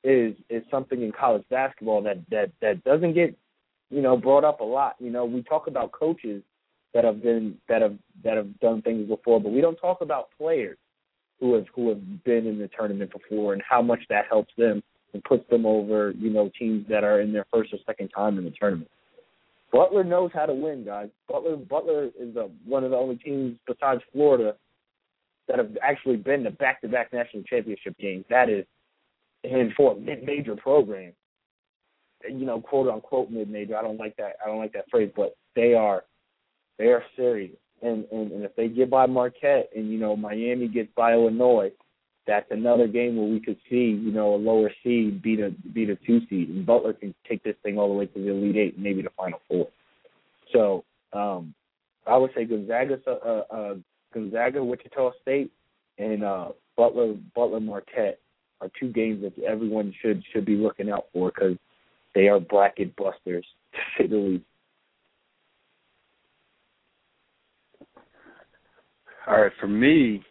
is is something in college basketball that that, that doesn't get you know brought up a lot. You know, we talk about coaches that have been that have that have done things before, but we don't talk about players who have who have been in the tournament before and how much that helps them and puts them over, you know, teams that are in their first or second time in the tournament. Butler knows how to win, guys. Butler Butler is a, one of the only teams besides Florida that have actually been to back-to-back national championship games. That is, and for a mid-major program, you know, quote-unquote mid-major. I don't like that. I don't like that phrase, but they are they are serious. And, and, and if they get by Marquette and, you know, Miami gets by Illinois, that's another game where we could see, you know, a lower seed beat a beat a two seed. And Butler can take this thing all the way to the Elite Eight, maybe the Final Four. So um, I would say Gonzaga, uh, uh, Gonzaga, Wichita State, and uh, Butler, Butler, Marquette are two games that everyone should should be looking out for because They are bracket busters, to say the least. All right, for me,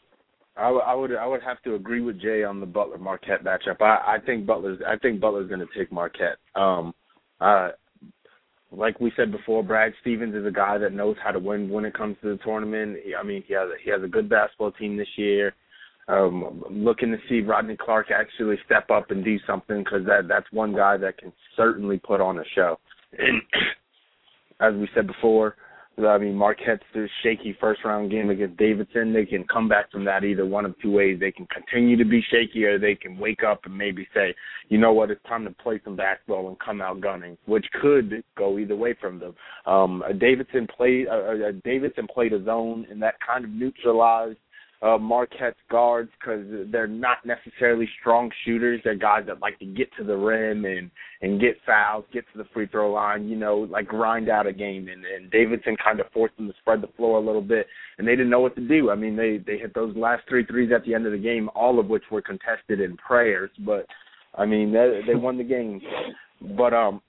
I, w- I would I would have to agree with Jay on the Butler Marquette matchup. I, I think Butler's I think Butler's going to take Marquette. Um, uh, like we said before, Brad Stevens is a guy that knows how to win when it comes to the tournament. I mean, he has a, he has a good basketball team this year. Um, I'm looking to see Rodney Clark actually step up and do something, because that that's one guy that can certainly put on a show. And as we said before, I mean, Marquette's shaky first-round game against Davidson. They can come back from that either one of two ways. They can continue to be shaky, or they can wake up and maybe say, you know what, it's time to play some basketball and come out gunning, which could go either way from them. Um, Davidson, played, uh, uh, Davidson played a zone, and that kind of neutralized uh, Marquette's guards, because they're not necessarily strong shooters. They're guys that like to get to the rim and, and get fouls, get to the free throw line, you know, like grind out a game. And, and Davidson kind of forced them to spread the floor a little bit, and they didn't know what to do. I mean, they, they hit those last three threes at the end of the game, all of which were contested in prayers. But, I mean, they, they won the game. But um,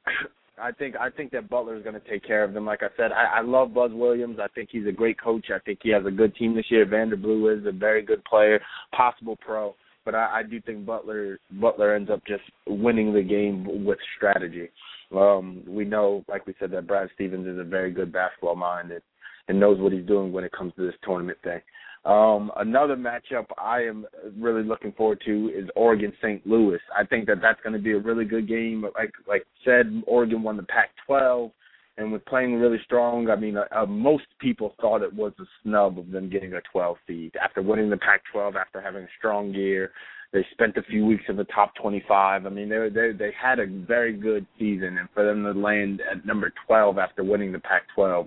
I think I think that Butler is going to take care of them. Like I said, I, I love Buzz Williams. I think he's a great coach. I think he has a good team this year. Vanderblew is a very good player, possible pro. But I, I do think Butler Butler ends up just winning the game with strategy. Um, we know, like we said, that Brad Stevens is a very good basketball mind and, and knows what he's doing when it comes to this tournament thing. Um, another matchup I am really looking forward to is Oregon Saint Louis. I think that that's going to be a really good game. Like like said, Oregon won the Pac twelve and was playing really strong. I mean, uh, most people thought it was a snub of them getting a twelve seed. After winning the Pac twelve, after having a strong year, they spent a few weeks in the top twenty-five. I mean, they, they, they had a very good season, and for them to land at number twelve after winning the Pac twelve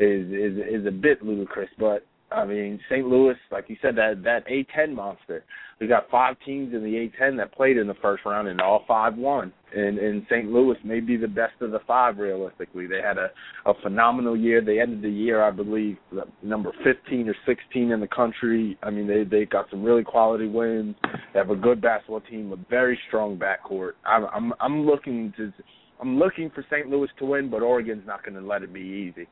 is, is, is a bit ludicrous, but I mean, Saint Louis, like you said, that that A ten monster. We got five teams in the A ten that played in the first round, and all five won. And, and Saint Louis may be the best of the five, realistically. They had a, a phenomenal year. They ended the year, I believe, number fifteen or sixteen in the country. I mean, they, they got some really quality wins. They have a good basketball team, a very strong backcourt. I'm I'm, I'm looking to I'm looking for Saint Louis to win, but Oregon's not going to let it be easy.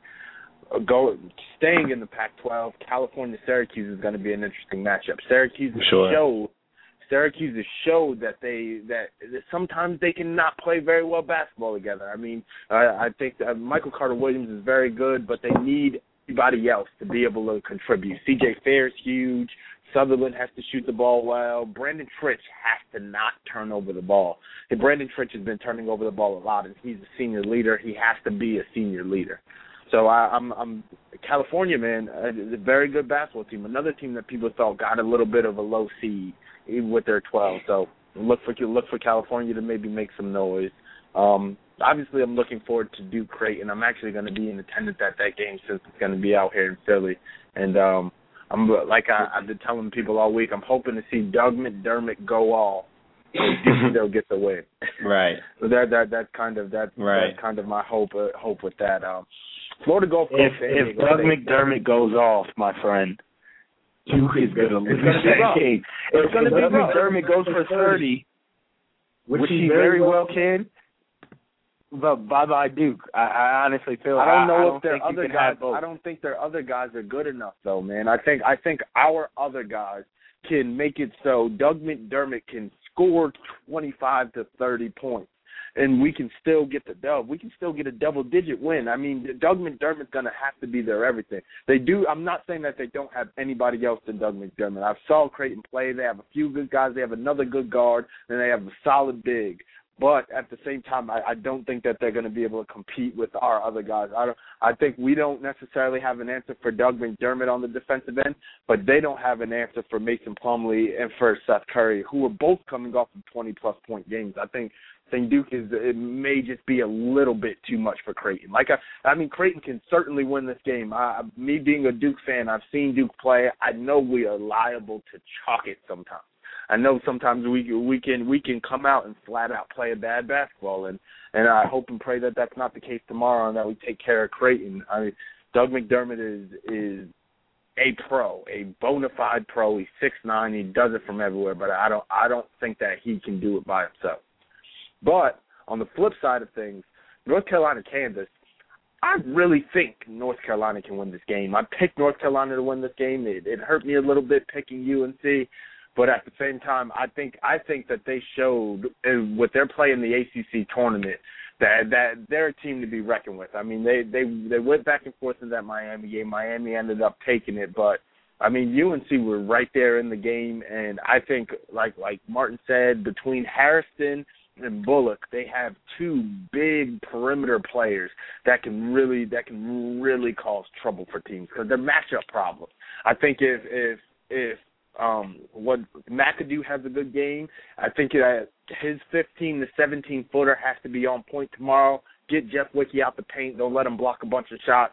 Go, staying in the Pac twelve, California-Syracuse is going to be an interesting matchup. Syracuse has sure. showed, Syracuse has showed that they that, that sometimes they cannot play very well basketball together. I mean, I, I think that Michael Carter-Williams is very good, but they need everybody else to be able to contribute. C J Fair is huge. Sutherland has to shoot the ball well. Brandon Trich has to not turn over the ball. And Brandon Trich has been turning over the ball a lot, and he's a senior leader. He has to be a senior leader. So I, I'm, I'm California, man, is a very good basketball team. Another team that people thought got a little bit of a low seed with their twelve. So look for look for California to maybe make some noise. Um, obviously, I'm looking forward to Duke Creighton. I'm actually going to be in attendance at that game since it's going to be out here in Philly. And um, I'm like I, I've been telling people all week, I'm hoping to see Doug McDermott go all. They'll get the win. Right. So that that that's kind of that, right. that's kind of my hope uh, hope with that. Um, Florida Gulf Coast. If, if Doug McDermott goes off, my friend, Duke is going to lose that game. If Doug McDermott goes for thirty, which he very well can, but bye-bye Duke. I, I honestly feel I don't know I, I if their other guys. I don't think their other guys are good enough though, man. I think I think our other guys can make it so Doug McDermott can score twenty-five to thirty points. And we can still get the dub. We can still get a double-digit win. I mean, Doug McDermott's going to have to be their everything. They do. I'm not saying that they don't have anybody else than Doug McDermott. I've saw Creighton play. They have a few good guys. They have another good guard, and they have a solid big. But at the same time, I, I don't think that they're going to be able to compete with our other guys. I don't. I think we don't necessarily have an answer for Doug McDermott on the defensive end, but they don't have an answer for Mason Plumlee and for Seth Curry, who are both coming off of twenty-plus point games. I think – think Duke is it may just be a little bit too much for Creighton. Like I, I mean, Creighton can certainly win this game. I, me being a Duke fan, I've seen Duke play. I know we are liable to chalk it sometimes. I know sometimes we we can we can come out and flat out play a bad basketball, and and I hope and pray that that's not the case tomorrow and that we take care of Creighton. I mean, Doug McDermott is is a pro, a bona fide pro. He's six nine. He does it from everywhere, but I don't I don't think that he can do it by himself. But On the flip side of things, North Carolina Kansas, I really think North Carolina can win this game. I picked North Carolina to win this game. It, it hurt me a little bit picking U N C, but at the same time, I think I think that they showed uh, with their play in the A C C tournament that that they're a team to be reckoned with. I mean, they they they went back and forth in that Miami game. Miami ended up taking it, but I mean, U N C were right there in the game, and I think, like like Martin said, between Harrison and Bullock, they have two big perimeter players that can really that can really cause trouble for teams because they're matchup problems. I think if if if um, what McAdoo has a good game, I think that his fifteen to seventeen footer has to be on point tomorrow. Get Jeff Wicke out the paint. Don't let him block a bunch of shots.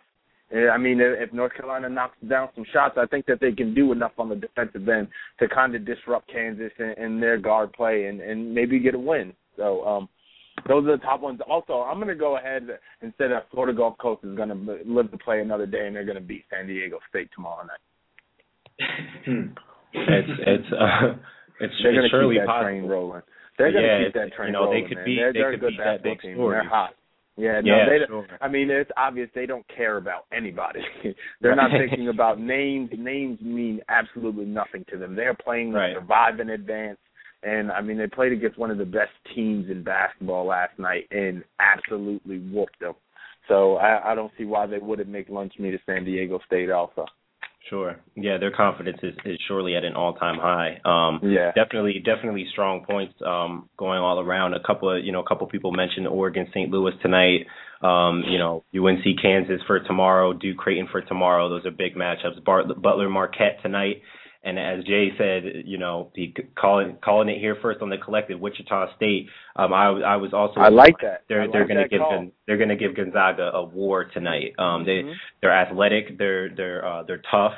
I mean, if North Carolina knocks down some shots, I think that they can do enough on the defensive end to kind of disrupt Kansas and, and their guard play and, and maybe get a win. So um, those are the top ones. Also, I'm going to go ahead and say that Florida Gulf Coast is going to live to play another day, and they're going to beat San Diego State tomorrow night. it's it's uh, it's they're going to keep that possible. train rolling. They're going to yeah, keep that train you know, rolling. They could man. be they're, they they're could a good be basketball that big team. Story. They're hot. Yeah, no, yeah, they don't, sure. I mean, it's obvious they don't care about anybody. They're not thinking about names. Names mean absolutely nothing to them. They're playing to right. survive in advance. And, I mean, they played against one of the best teams in basketball last night and absolutely whooped them. So I, I don't see why they wouldn't make lunch meat at San Diego State also. Sure. Yeah, their confidence is, is surely at an all-time high. Um, yeah. Definitely, definitely strong points um, going all around. A couple of, you know, a couple of people mentioned Oregon, Saint Louis tonight. Um, you know, U N C, Kansas for tomorrow. Duke, Creighton for tomorrow. Those are big matchups. Bart- Butler, Marquette tonight. And as Jay said, you know, he calling calling it here first on the collective. Wichita State. Um, I, I was also. I like that. They're like they're going to give Gon- they're going to give Gonzaga a war tonight. Um, they mm-hmm. they're athletic. They're they're uh, they're tough.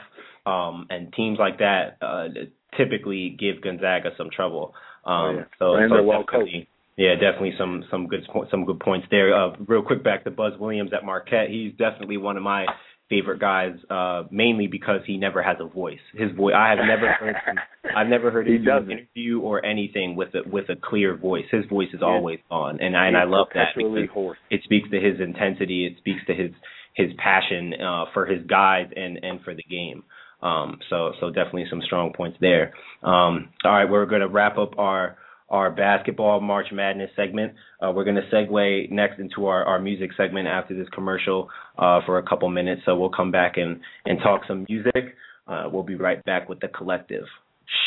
Um, and teams like that uh, typically give Gonzaga some trouble. Um, oh, yeah. So, and so they're well coached. Yeah, definitely some some good some good points there. Uh, real quick, back to Buzz Williams at Marquette. He's definitely one of my favorite guys, uh, mainly because he never has a voice. His voice, I have never heard. Him, I've never heard him do an interview or anything with a with a clear voice. His voice is yeah. always on, and I, and I love that because hoarse. It speaks to his intensity. It speaks to his his passion uh, for his guys and, and for the game. Um, so so definitely some strong points there. Um, all right, we're going to wrap up our. our basketball March Madness segment. Uh, we're going to segue next into our, our music segment after this commercial uh, for a couple minutes. So we'll come back and, and talk some music. Uh, we'll be right back with The Collective.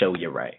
Show you right.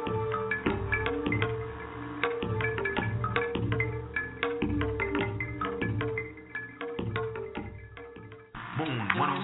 one oh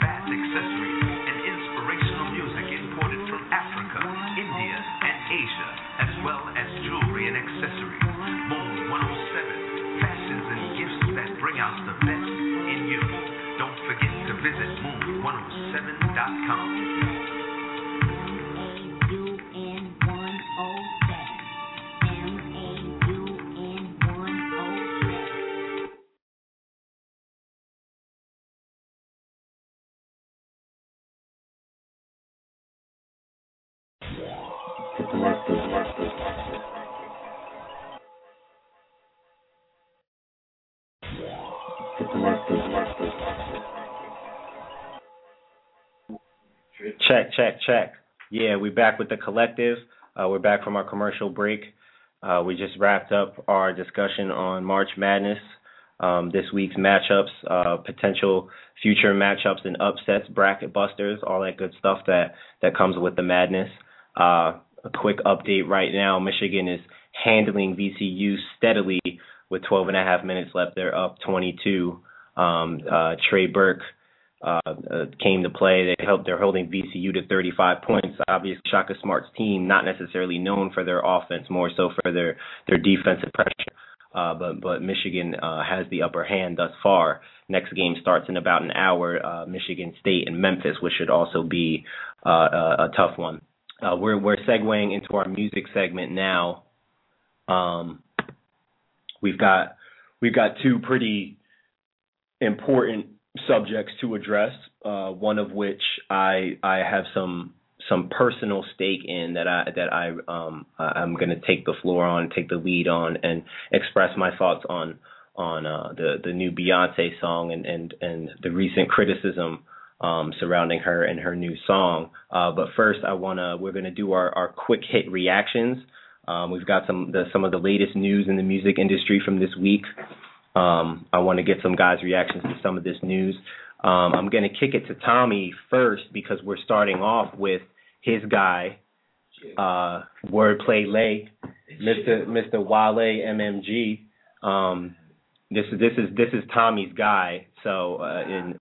bath accessories, and inspirational music imported from Africa, India, and Asia, as well as jewelry and accessories. Moon one oh seven, fashions and gifts that bring out the best in you. Don't forget to visit moon one oh seven dot com. Check, check, check. Yeah, we're back with The Collective. Uh, we're back from our commercial break. Uh, we just wrapped up our discussion on March Madness, um, this week's matchups, uh, potential future matchups and upsets, bracket busters, all that good stuff that, that comes with the madness. Uh, a quick update right now, Michigan is handling V C U steadily with twelve and a half minutes left. They're up twenty-two. Um, uh, Trey Burke Uh, uh, came to play. They helped. They're holding V C U to thirty-five points. Obviously, Shaka Smart's team, not necessarily known for their offense, more so for their, their defensive pressure. Uh, but but Michigan uh, has the upper hand thus far. Next game starts in about an hour. Uh, Michigan State and Memphis, which should also be uh, a, a tough one. Uh, we're we're segueing into our music segment now. Um, we've got we've got two pretty important subjects to address, uh, one of which I I have some some personal stake in that I that I um I'm going to take the floor on, take the lead on, and express my thoughts on on uh, the the new Beyonce song and and and the recent criticism um, surrounding her and her new song. Uh, but first, I wanna we're going to do our our quick hit reactions. Um, we've got some the, some of the latest news in the music industry from this week. Um, I want to get some guys' reactions to some of this news. Um, I'm going to kick it to Tommy first because we're starting off with his guy, uh, Wordplay Lay, Mister Mister Wale M M G. Um, this is this is this is Tommy's guy. So uh, and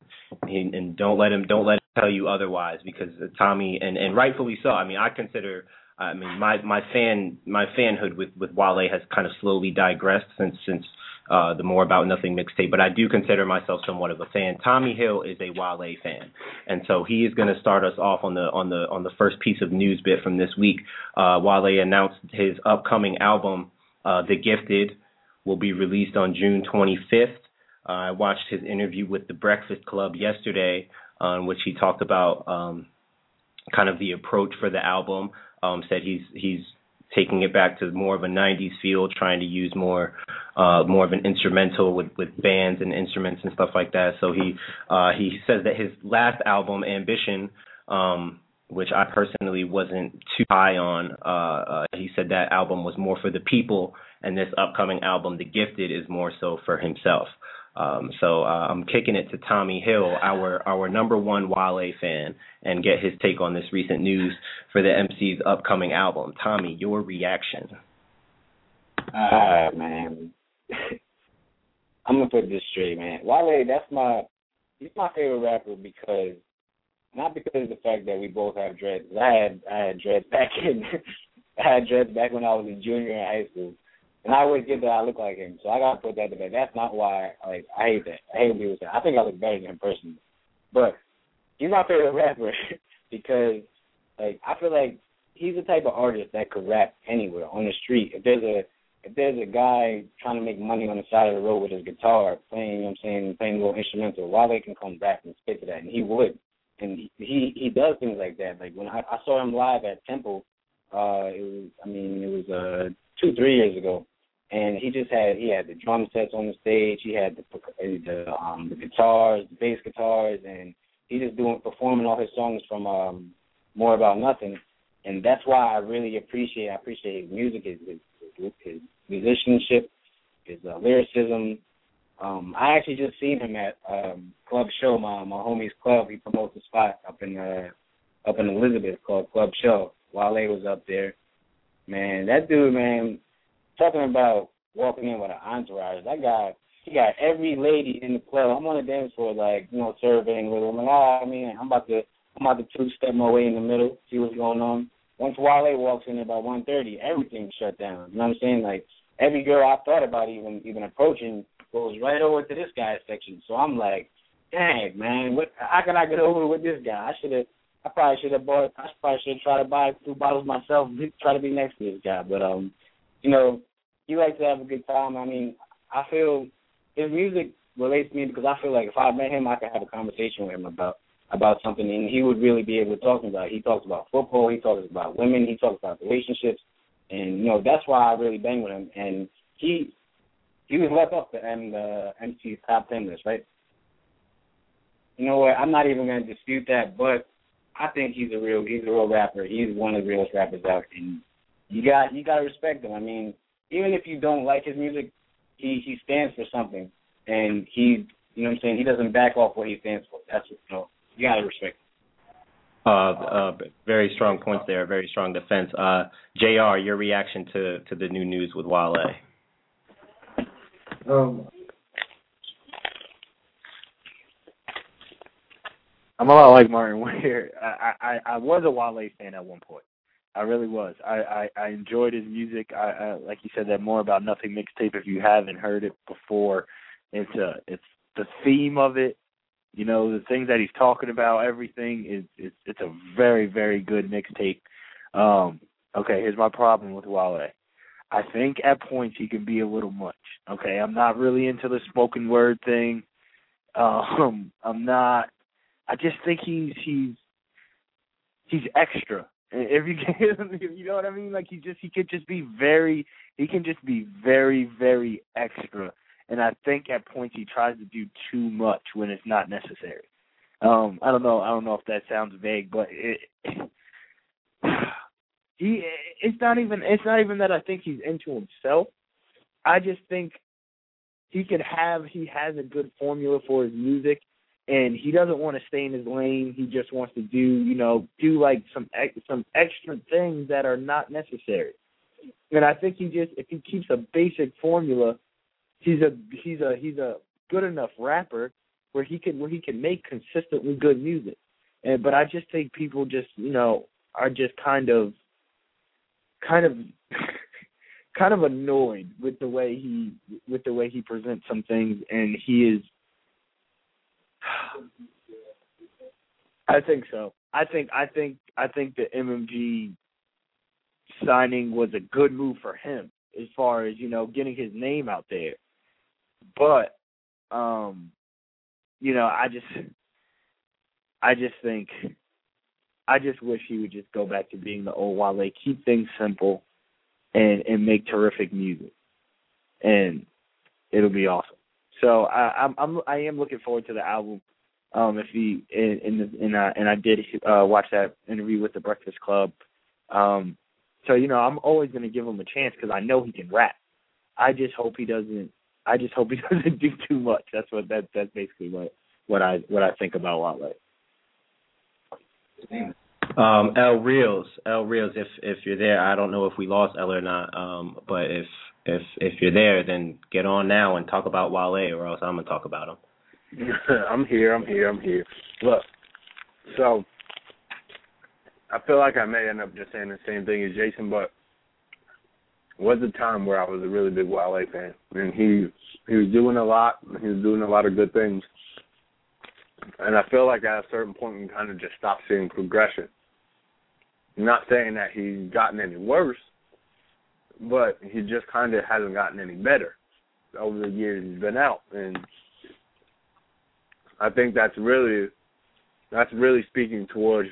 and don't let him don't let him tell you otherwise, because Tommy and, and rightfully so. I mean, I consider. I mean, my my fan my fanhood with, with Wale has kind of slowly digressed since since. Uh, the More About Nothing mixtape, but I do consider myself somewhat of a fan. Tommy Hill is a Wale fan, and so he is going to start us off on the on the on the first piece of news bit from this week. Uh, Wale announced his upcoming album, uh, The Gifted, will be released on June twenty-fifth. Uh, I watched his interview with The Breakfast Club yesterday, uh, in which he talked about um, kind of the approach for the album. Um, said he's he's taking it back to more of a nineties feel, trying to use more uh, more of an instrumental with, with bands and instruments and stuff like that. So he uh, he says that his last album, Ambition, um, which I personally wasn't too high on, uh, uh, he said that album was more for the people, and this upcoming album, The Gifted, is more so for himself. Um, so uh, I'm kicking it to Tommy Hill, our our number one Wale fan, and get his take on this recent news for the M C's upcoming album. Tommy, your reaction? Ah, uh, man, I'm gonna put this straight, man. Wale, that's my he's my favorite rapper because not because of the fact that we both have dreads. I had I had dreads back in I had dreads back when I was a junior in high school. And I always get that I look like him, so I gotta put that to bed. That's not why. Like I hate that. I hate when people say I think I look better than him personally, but he's my favorite rapper because, like, I feel like he's the type of artist that could rap anywhere on the street. If there's a if there's a guy trying to make money on the side of the road with his guitar playing, you know what I'm saying, playing a little instrumental, Wale can come rap and spit to that, and he would. And he he, he does things like that. Like when I, I saw him live at Temple, uh, it was I mean it was uh, two three years ago. And he just had he had the drum sets on the stage, he had the the, um, the guitars, the bass guitars, and he just doing performing all his songs from um, More About Nothing. And that's why I really appreciate I appreciate his music, his his, his musicianship, his uh, lyricism. Um, I actually just seen him at um, Club Show, my my homie's club. He promotes a spot up in uh, up in Elizabeth called Club Show. Wale was up there. Man, that dude, man. Talking about walking in with an entourage, that guy, he got every lady in the club. I'm on the dance floor, like, you know, serving with him. Like, ah, I mean, I'm about to, I'm about to two-step my way in the middle, see what's going on. Once Wale walks in at about one thirty, everything shut down. You know what I'm saying? Like, every girl I thought about even, even approaching goes right over to this guy's section. So I'm like, dang, man, what? How can I get over with this guy? I should have, I probably should have bought, I probably should have tried to buy two bottles myself, try to be next to this guy. But, um, you know, he likes to have a good time. I mean, I feel his music relates to me because I feel like if I met him, I could have a conversation with him about, about something, and he would really be able to talk about it. He talks about football. He talks about women. He talks about relationships. And, you know, that's why I really bang with him. And he he was left off the M C's top ten list, right? You know what? I'm not even going to dispute that, but I think he's a real he's a real rapper. He's one of the realest rappers out, and you got you got to respect him. I mean, even if you don't like his music, he, he stands for something, and he you know what I'm saying he doesn't back off what he stands for. That's what you know. You got to respect him. Uh, uh, very strong points there. Very strong defense. Uh, J R, your reaction to, to the new news with Wale? Um, I'm a lot like Martin Ware. I, I, I was a Wale fan at one point. I really was. I, I, I enjoyed his music. I, I like you said that More About Nothing mixtape. If you haven't heard it before, it's a, it's the theme of it. You know, the things that he's talking about, everything, is it's, it's a very, very good mixtape. Um, okay, here's my problem with Wale. I think at points he can be a little much. Okay, I'm not really into the spoken word thing. Um, I'm not. I just think he's he's he's extra. If you can, you know what I mean? Like he just he could just be very he can just be very, very extra. And I think at points he tries to do too much when it's not necessary. Um, I don't know. I don't know if that sounds vague, but it, he it's not even it's not even that I think he's into himself. I just think he could have he has a good formula for his music, and he doesn't want to stay in his lane. He just wants to do you know do like some some extra things that are not necessary. And I think he just if he keeps a basic formula. He's a he's a he's a good enough rapper where he can where he can make consistently good music, and but I just think people just you know are just kind of kind of kind of annoyed with the way he with the way he presents some things, and he is. I think so. I think I think I think the M M G signing was a good move for him as far as you know getting his name out there. But, um, you know, I just, I just think, I just wish he would just go back to being the old Wale, keep things simple, and, and make terrific music, and it'll be awesome. So I, I'm, I'm I am looking forward to the album. Um, if he and and, and, I, and I did uh, watch that interview with the Breakfast Club. Um, so you know, I'm always going to give him a chance because I know he can rap. I just hope he doesn't. I just hope he doesn't do too much. That's what that that's basically what, what I what I think about Wale. Um, L Reels, L Reels. If if you're there, I don't know if we lost L or not. Um, but if if if you're there, then get on now and talk about Wale, or else I'm gonna talk about him. I'm here. I'm here. I'm here. Look, so I feel like I may end up just saying the same thing as Jason, but. Was a time where I was a really big Wale fan, and he he was doing a lot. He was doing a lot of good things, and I feel like at a certain point we kind of just stopped seeing progression. I'm not saying that he's gotten any worse, but he just kind of hasn't gotten any better over the years he's been out, and I think that's really that's really speaking towards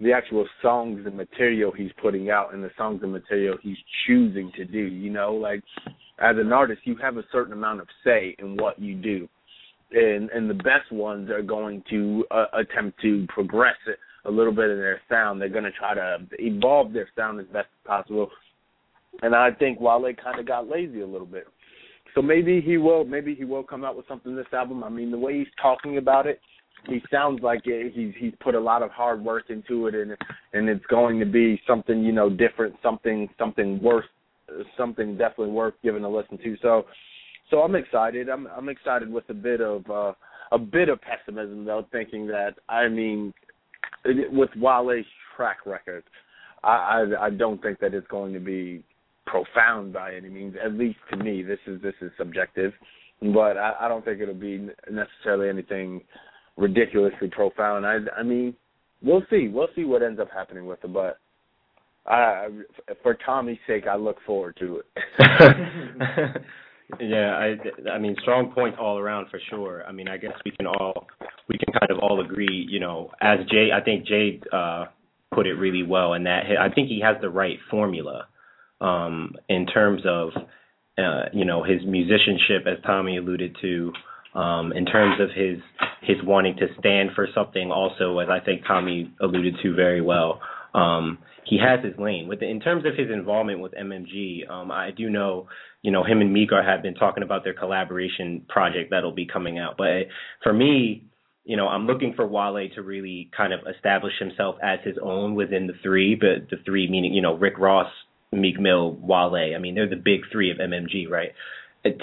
the actual songs and material he's putting out and the songs and material he's choosing to do, you know, like as an artist, you have a certain amount of say in what you do. And and the best ones are going to uh, attempt to progress a little bit in their sound. They're going to try to evolve their sound as best as possible. And I think Wale kind of got lazy a little bit. So maybe he will, maybe he will come out with something this album. I mean, the way he's talking about it, he sounds like it. He's he's put a lot of hard work into it, and and it's going to be something you know different, something something worth, something definitely worth giving a listen to. So, so I'm excited. I'm I'm excited with a bit of uh, a bit of pessimism though, thinking that I mean, it, with Wale's track record, I, I I don't think that it's going to be profound by any means. At least to me, this is this is subjective, but I, I don't think it'll be necessarily anything ridiculously profound. I, I mean, we'll see. We'll see what ends up happening with him. But I, for Tommy's sake, I look forward to it. yeah, I, I mean, strong points all around for sure. I mean, I guess we can all we can kind of all agree. You know, as Jay, I think Jay uh, put it really well, in that I think he has the right formula um, in terms of uh, you know his musicianship, as Tommy alluded to. um, in terms of his his wanting to stand for something. Also, as I think Tommy alluded to very well, um, he has his lane. With the, in terms of his involvement with M M G, um, I do know, you know, him and Mika have been talking about their collaboration project that'll be coming out. But for me, you know, I'm looking for Wale to really kind of establish himself as his own within the three, but the three meaning, you know, Rick Ross, Meek Mill, Wale. I mean, they're the big three of M M G, right?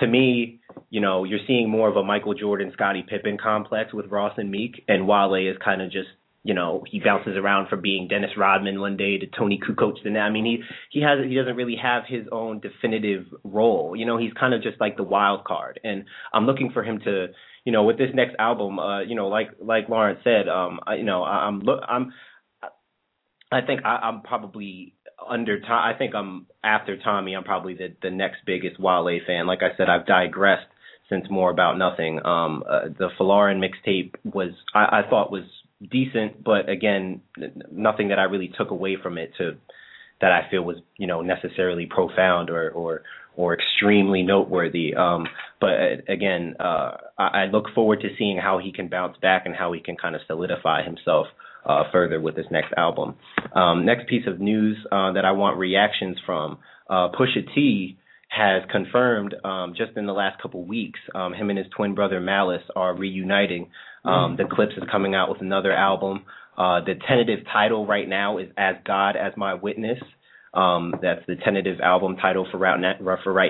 To me, you know, you're seeing more of a Michael Jordan, Scottie Pippen complex with Ross and Meek, and Wale is kind of just, you know, he bounces around from being Dennis Rodman one day to Tony Kukoc the next. I mean, he he has he doesn't really have his own definitive role. You know, he's kind of just like the wild card, and I'm looking for him to, you know, with this next album, uh, you know, like like Lawrence said, um, I, you know, I, I'm I'm, I think I, I'm probably under Tom. I think I'm after Tommy. I'm probably the the next biggest Wale fan. Like I said, I've digressed since More About Nothing. Um, uh, the Falarin mixtape was I, I thought was decent, but again, nothing that I really took away from it to that I feel was, you know, necessarily profound or or. or extremely noteworthy. Um, but again, uh, I look forward to seeing how he can bounce back and how he can kind of solidify himself uh, further with this next album. Um, next piece of news uh, that I want reactions from, uh, Pusha T has confirmed um, just in the last couple weeks, um, him and his twin brother Malice are reuniting. Um, the Clips is coming out with another album. Uh, the tentative title right now is As God As My Witness. Um, that's the tentative album title for right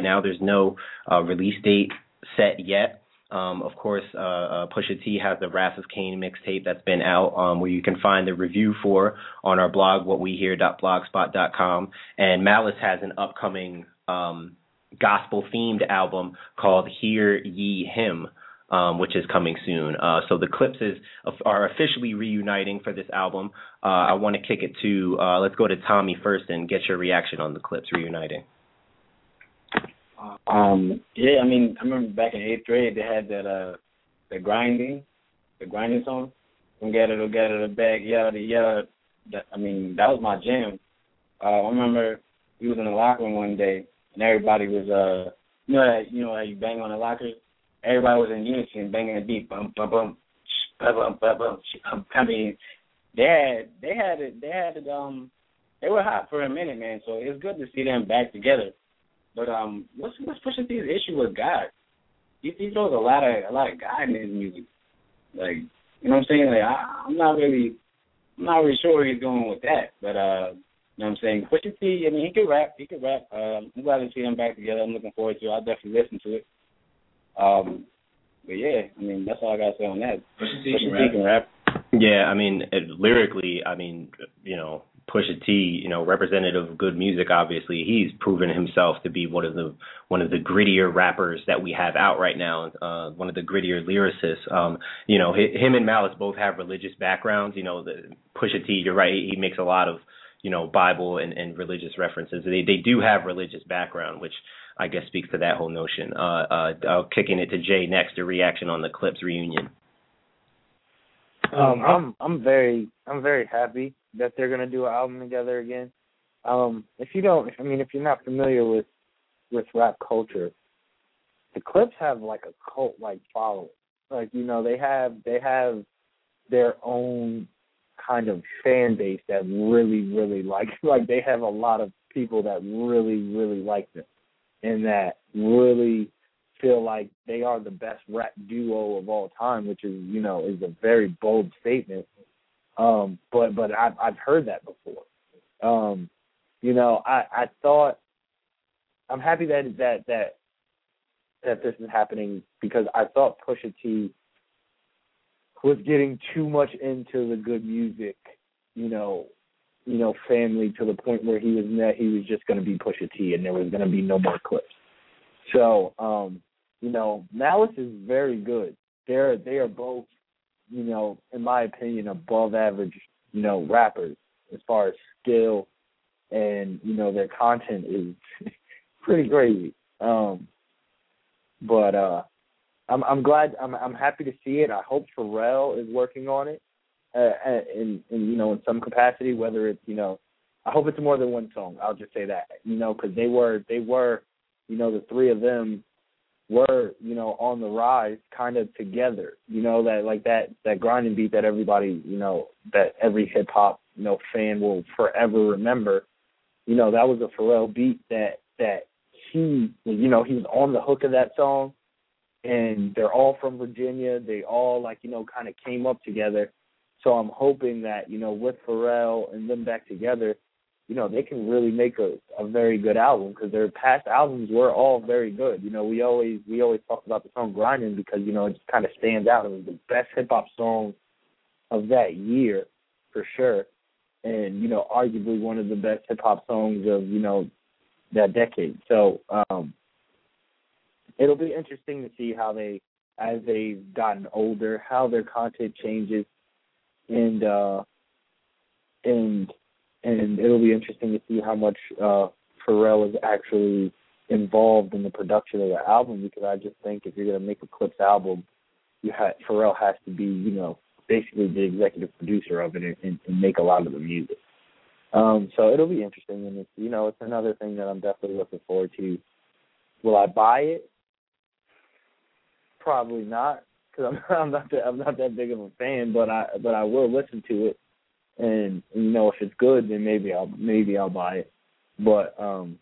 now. There's no uh, release date set yet. Um, of course, uh, uh, Pusha T has the Wrath of Kane mixtape that's been out, um, where you can find the review for on our blog, what we hear dot blogspot dot com. And Malice has an upcoming um, gospel-themed album called Hear Ye Him, Um, which is coming soon. Uh, so the Clips is, are officially reuniting for this album. Uh, I want to kick it to, uh, let's go to Tommy first and get your reaction on the Clips reuniting. Um, yeah, I mean, I remember back in eighth grade, they had that uh, the grinding, the grinding song. Don't get it, don't get it, bag, yada, yada. I mean, that was my jam. Uh, I remember we was in the locker room one day, and everybody was, uh, you know, that, you know, how you bang on the locker. Everybody was in unison, banging the beat, bum bum bum, bum bum bum. I mean, they had they had it, they had it. Um, they were hot for a minute, man. So it's good to see them back together. But um, what's what's Pusha T's issue with God? He, he throws a lot of a lot of God in his music. Like, you know what I'm saying? Like, I, I'm not really, I'm not really sure where he's going with that. But uh, you know what I'm saying? Pusha T, I mean, he could rap, he could rap. Uh, I'm glad to see them back together. I'm looking forward to it. I'll definitely listen to it. Um, but yeah, I mean, that's all I got to say on that. Pusha T can rap. Yeah, I mean, it, lyrically, I mean, you know, Pusha T, you know, representative of good music, obviously. He's proven himself to be one of the one of the grittier rappers that we have out right now, uh, one of the grittier lyricists. Um, you know, him and Malice both have religious backgrounds. You know, the, Pusha T, you're right, he makes a lot of, you know, Bible and, and religious references. They they do have religious background, which I guess speaks to that whole notion. Uh, uh, I'll kick it to Jay next, a reaction on the Clips reunion. Um, I'm I'm very I'm very happy that they're gonna do an album together again. Um, if you don't, I mean, if you're not familiar with with rap culture, the Clips have like a cult like following. Like, you know, they have they have their own kind of fan base that really really like like they have a lot of people that really really like them. And that really feel like they are the best rap duo of all time, which is, you know, is a very bold statement. Um, but but I've, I've heard that before. Um, you know, I, I thought I'm happy that that that that this is happening because I thought Pusha T was getting too much into the good music, you know. you know, family to the point where he was net, he was just going to be Pusha T and there was going to be no more Clips. So, um, you know, Malice is very good. They're, they are both, you know, in my opinion, above average, you know, rappers as far as skill and, you know, their content is pretty crazy. Um, but uh, I'm, I'm glad, I'm, I'm happy to see it. I hope Pharrell is working on it. Uh, in, in, you know, in some capacity, whether it's, you know, I hope it's more than one song. I'll just say that, you know, because they were, they were, you know, the three of them were, you know, on the rise kind of together, you know, that like that, that grinding beat that everybody, you know, that every hip hop, you know, fan will forever remember, you know, that was a Pharrell beat that, that he, you know, he was on the hook of that song and they're all from Virginia. They all like, you know, kind of came up together. So I'm hoping that, you know, with Pharrell and them back together, you know, they can really make a, a very good album because their past albums were all very good. You know, we always we always talk about the song Grindin' because, you know, it just kind of stands out. It was the best hip-hop song of that year for sure and, you know, arguably one of the best hip-hop songs of, you know, that decade. So um, it'll be interesting to see how they, as they've gotten older, how their content changes and uh, and – And it'll be interesting to see how much uh, Pharrell is actually involved in the production of the album because I just think if you're going to make a Clips album, you ha- Pharrell has to be, you know, basically the executive producer of it and, and make a lot of the music. Um, so it'll be interesting. And, it's, you know, it's another thing that I'm definitely looking forward to. Will I buy it? Probably not because I'm, I'm, not that, I'm not that big of a fan, but I but I will listen to it. And, you know, if it's good, then maybe I'll maybe I'll buy it. But um,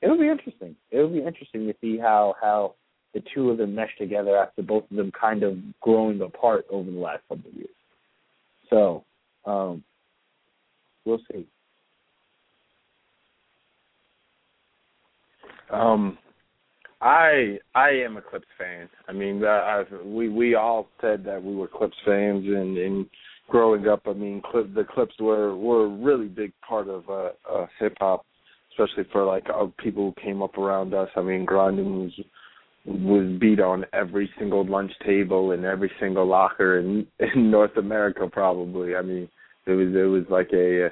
it'll be interesting. It'll be interesting to see how, how the two of them mesh together after both of them kind of growing apart over the last couple of years. So um, we'll see. Um, I I am a Clips fan. I mean, I've, we we all said that we were Clips fans and. and growing up, I mean, clip, the Clips were, were a really big part of uh, uh, hip-hop, especially for, like, uh, people who came up around us. I mean, grinding was, was beat on every single lunch table and every single locker in, in North America, probably. I mean, it was it was like a,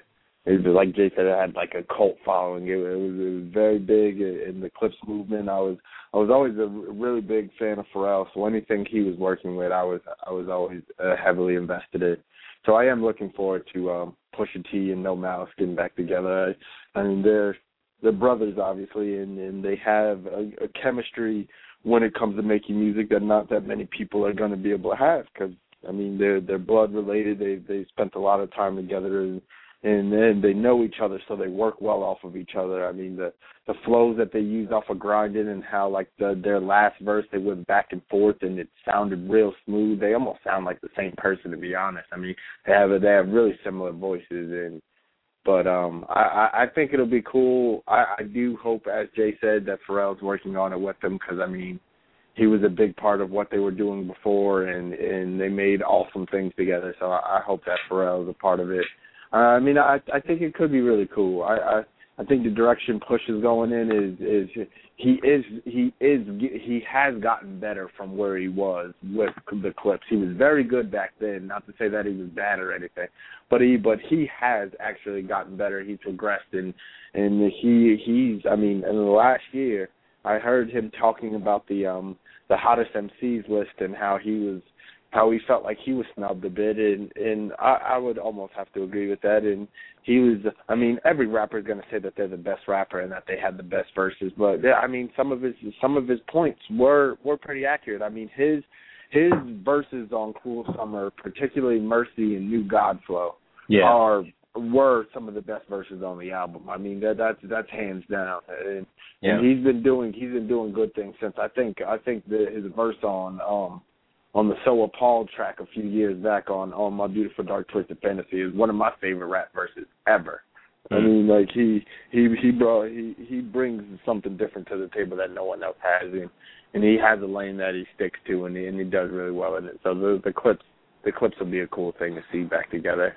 it was like Jay said, it had, like, a cult following. It, it, was, it was very big in the Clips movement. I was I was always a really big fan of Pharrell, so anything he was working with, I was, I was always uh, heavily invested in. So I am looking forward to um, Pusha T and No Malice getting back together. I, I mean, they're they're brothers, obviously, and, and they have a, a chemistry when it comes to making music that not that many people are going to be able to have. Because I mean, they're they're blood related. They they spent a lot of time together, and and then they know each other, so they work well off of each other. I mean, the the flows that they used off of Grindin' and how like the, their last verse they went back and forth and it sounded real smooth. They almost sound like the same person, to be honest. I mean, they have they have really similar voices, and but um, I I think it'll be cool. I, I do hope, as Jay said, that Pharrell's working on it with them because I mean, he was a big part of what they were doing before, and and they made awesome things together. So I, I hope that Pharrell's a part of it. Uh, I mean, I, I think it could be really cool. I, I, I think the direction Push is going in is, is he is he is he has gotten better from where he was with the Clips. He was very good back then. Not to say that he was bad or anything, but he but he has actually gotten better. He's progressed, and and he he's I mean, in the last year, I heard him talking about the um the hottest M Cs list and how he was. how he felt like he was snubbed a bit, and, and I, I would almost have to agree with that. And he was, I mean, every rapper is going to say that they're the best rapper and that they had the best verses, but I mean, some of his some of his points were, were pretty accurate. I mean, his his verses on Cruel Summer, particularly Mercy and New Godflow, yeah. are were some of the best verses on the album. I mean, that that's that's hands down. And, yeah. and he's been doing he's been doing good things since. I think I think the, his verse on. Um, on the So Appalled track a few years back on, on My Beautiful Dark Twisted Fantasy is one of my favorite rap verses ever. Mm-hmm. I mean, like he he he brought he, he brings something different to the table that no one else has, and, and he has a lane that he sticks to, and he, and he does really well in it. So the, the clips the clips will be a cool thing to see back together.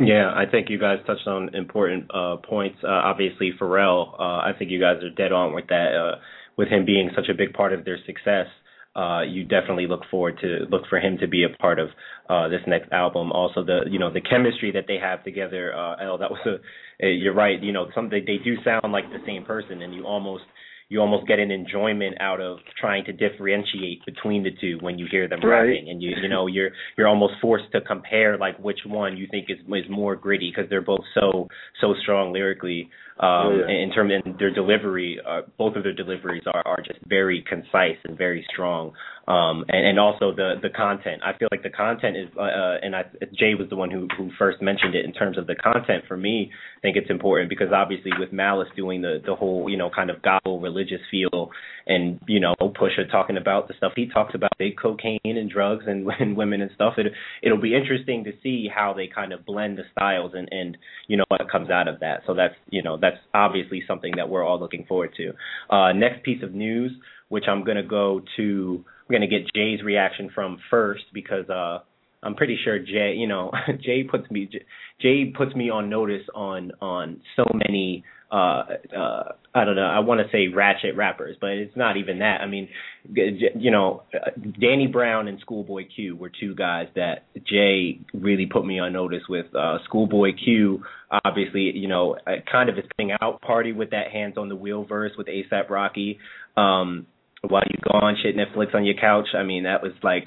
Yeah, I think you guys touched on important uh, points. Uh, obviously, Pharrell, uh, I think you guys are dead on with that, uh, with him being such a big part of their success. Uh, you definitely look forward to look for him to be a part of uh, this next album. Also, the you know the chemistry that they have together. Uh, L, that was a, a you're right. You know, some they, they do sound like the same person, and you almost you almost get an enjoyment out of trying to differentiate between the two when you hear them right. rapping, and you you know you're you're almost forced to compare like which one you think is is more gritty because they're both so so strong lyrically. Um, yeah. In terms of their delivery, uh, both of their deliveries are, are just very concise and very strong. Um, and, and also the, the content. I feel like the content is, uh, and I, Jay was the one who, who first mentioned it in terms of the content. For me, I think it's important because obviously with Malice doing the, the whole, you know, kind of gospel religious feel and, you know, Pusha talking about the stuff he talks about, big cocaine and drugs and, and women and stuff, it, it'll be interesting to see how they kind of blend the styles and, and, you know, what comes out of that. So that's, you know, that's, That's obviously something that we're all looking forward to. Uh, next piece of news, which I'm going to go to, we're going to get Jay's reaction from first because uh, I'm pretty sure Jay, you know, Jay puts me, Jay puts me on notice on on so many. Uh, uh, I don't know. I want to say ratchet rappers, but it's not even that. I mean, you know, Danny Brown and Schoolboy Q were two guys that Jay really put me on notice with. Uh, Schoolboy Q, obviously, you know, kind of his coming out party with that hands on the wheel verse with ASAP Rocky. Um, While you gone, shit Netflix on your couch. I mean, that was like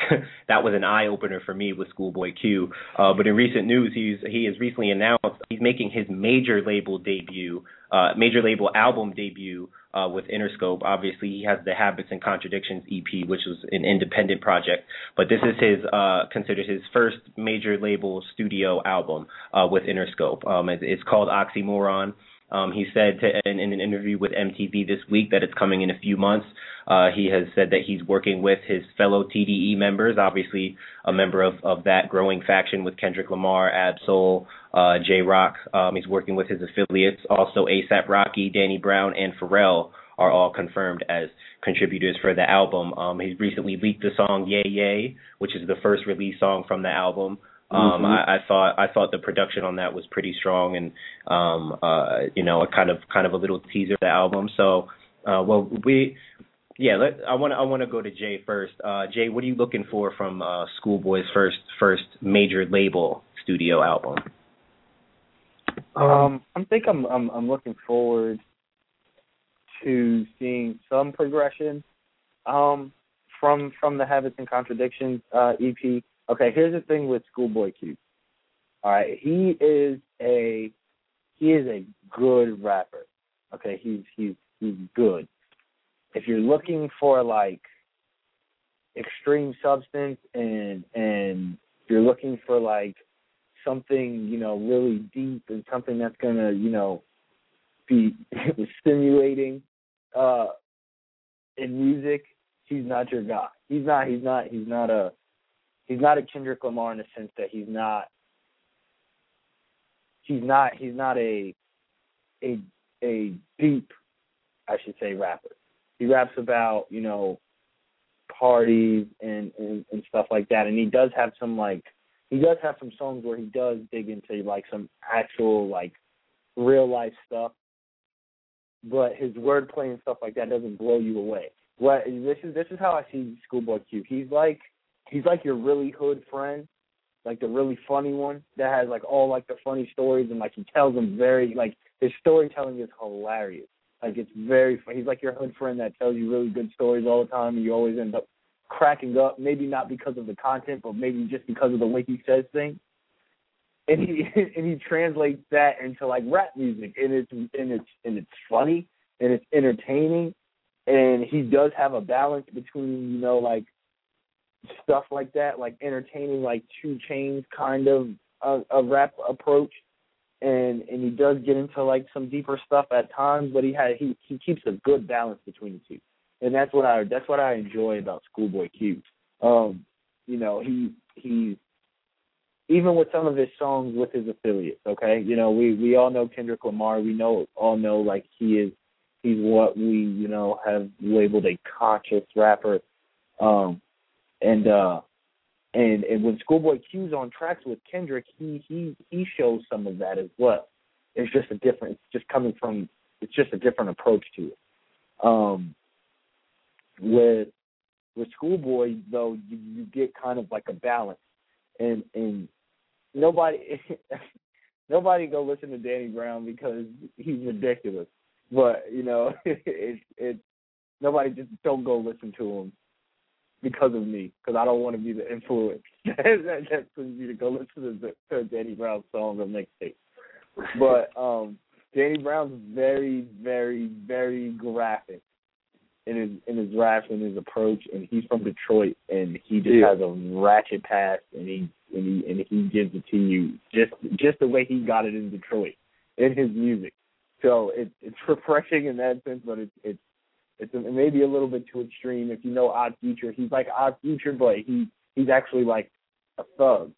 that was an eye opener for me with Schoolboy Q. Uh, but in recent news, he's he has recently announced he's making his major label debut, uh, major label album debut uh, with Interscope. Obviously, he has the Habits and Contradictions E P, which was an independent project. But this is his uh, considered his first major label studio album uh, with Interscope. Um, it's called Oxymoron. Um, he said to, in, in an interview with M T V this week that it's coming in a few months. Uh, he has said that he's working with his fellow T D E members, obviously a member of, of that growing faction with Kendrick Lamar, Absol, uh, J-Rock. Um, he's working with his affiliates. Also, ASAP Rocky, Danny Brown, and Pharrell are all confirmed as contributors for the album. Um, he's recently leaked the song Yay Yay, which is the first release song from the album. Mm-hmm. Um, I, I thought I thought the production on that was pretty strong, and um, uh, you know, a kind of kind of a little teaser of the album. So, uh, well, we, yeah, let, I want I want to go to Jay first. Uh, Jay, what are you looking for from uh, Schoolboy's first first major label studio album? Um, I think I'm I'm, I'm looking forward to seeing some progression um, from from the Habits and Contradictions uh, E P. Okay, here's the thing with Schoolboy Q. All right, he is a he is a good rapper. Okay, he's he's he's good. If you're looking for like extreme substance and and you're looking for like something, you know, really deep and something that's gonna, you know, be stimulating uh, in music, he's not your guy. He's not he's not he's not a He's not a Kendrick Lamar in the sense that he's not he's not he's not a a a deep, I should say, rapper. He raps about, you know, parties and, and, and stuff like that. And he does have some like he does have some songs where he does dig into like some actual like real life stuff. But his wordplay and stuff like that doesn't blow you away. What this is this is how I see Schoolboy Q. He's like He's like your really hood friend, like the really funny one that has like all like the funny stories and like he tells them very like his storytelling is hilarious. Like it's very funny. He's like your hood friend that tells you really good stories all the time and you always end up cracking up. Maybe not because of the content, but maybe just because of the way he says things. And he and he translates that into like rap music and it's and it's and it's funny and it's entertaining and he does have a balance between, you know, like stuff like that, like entertaining, like Two Chainz kind of a, a rap approach, and and he does get into like some deeper stuff at times, but he had he, he keeps a good balance between the two, and that's what I that's what I enjoy about Schoolboy Q. Um, you know, he he even with some of his songs with his affiliates, okay, you know we we all know Kendrick Lamar, we know all know like he is he's what we you know have labeled a conscious rapper. Um, And uh, and and when Schoolboy Q's on tracks with Kendrick, he he he shows some of that as well. It's just a different, it's just coming from, it's just a different approach to it. Um, with with Schoolboy though, you, you get kind of like a balance, and and nobody nobody go listen to Danny Brown because he's ridiculous. But you know, it's it's Nobody just don't go listen to them because of me, because I don't want to be the influence that that pushes you to go listen to, the, to Danny Brown's song on mixtape. But um, Danny Brown's very, very, very graphic in his in his rap and his approach, and he's from Detroit, and he just yeah. has a ratchet past, and he and he and he gives it to you just just the way he got it in Detroit in his music. So it, it's refreshing in that sense, but it's it's it's maybe a little bit too extreme. If you know Odd Future, he's like Odd Future, but he he's actually like a thug.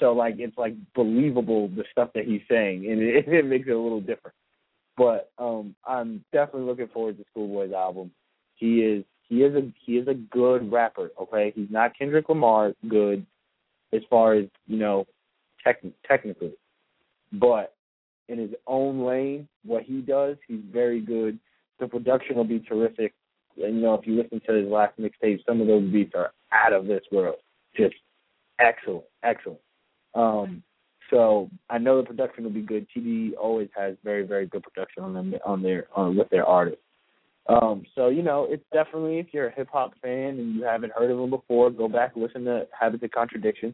So like it's like believable the stuff that he's saying, and it, it makes it a little different. But um, I'm definitely looking forward to Schoolboy's album. He is he is a he is a good rapper, okay? He's not Kendrick Lamar good as far as, you know, tech, technically. But in his own lane, what he does, he's very good. The production will be terrific. And, you know, if you listen to his last mixtape, some of those beats are out of this world. Just excellent, excellent. Um, so I know the production will be good. T D always has very, very good production on them on their on with their artists. Um, so, you know, it's definitely, if you're a hip-hop fan and you haven't heard of him before, go back and listen to Habits of Contradiction,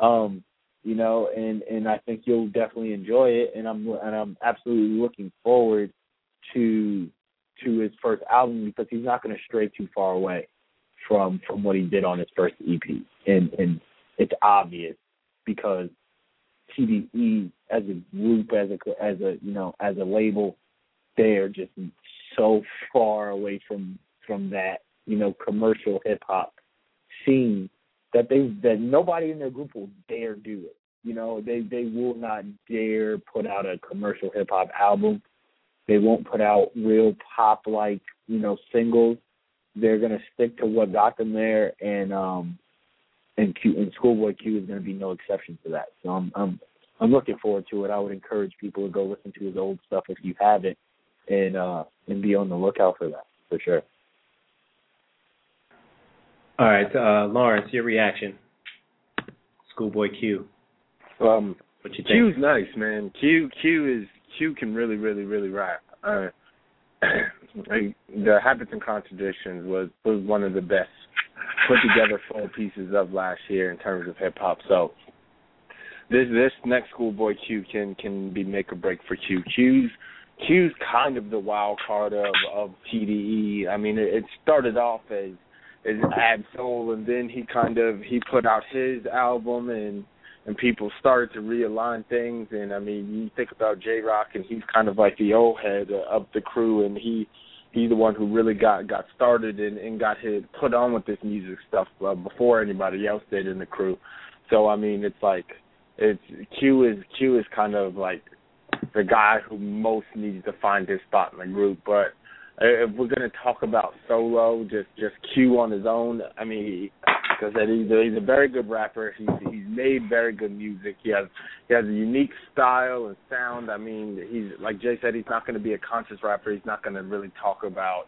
um, you know, and, and I think you'll definitely enjoy it, and I'm and I'm absolutely looking forward to to his first album because he's not going to stray too far away from from what he did on his first E P, and, and it's obvious because T D E as a group, as a, as a you know, as a label, they're just so far away from, from that, you know, commercial hip hop scene that they that nobody in their group will dare do it. You know, they, they will not dare put out a commercial hip hop album. They won't put out real pop like, you know, singles. They're gonna stick to what got them there, and um and Q and Schoolboy Q is gonna be no exception to that. So I'm I'm I'm looking forward to it. I would encourage people to go listen to his old stuff if you haven't. And uh, and be on the lookout for that, for sure. All right, uh, Lawrence, your reaction. Schoolboy Q. Um, what you think? Q's nice, man. Q Q is Q can really, really, really rap. Uh, like the Habits and Contradictions was, was one of the best put together full pieces of last year in terms of hip hop. So this this next Schoolboy Q can can be make or break for Q. Q's. Q's kind of the wild card of, of T D E. I mean, it, it started off as as Ab Soul, and then he kind of he put out his album, and and people started to realign things. And I mean, you think about J Rock, and he's kind of like the old head of the crew, and he he's the one who really got, got started and, and got his put on with this music stuff uh, before anybody else did in the crew. So I mean, it's like it's Q is Q is kind of like the guy who most needs to find his spot in the group. But if we're going to talk about solo, just, just Q on his own, I mean, because he's a, he's a very good rapper. He's, he's made very good music. He has he has a unique style and sound. I mean, he's like Jay said, he's not going to be a conscious rapper. He's not going to really talk about,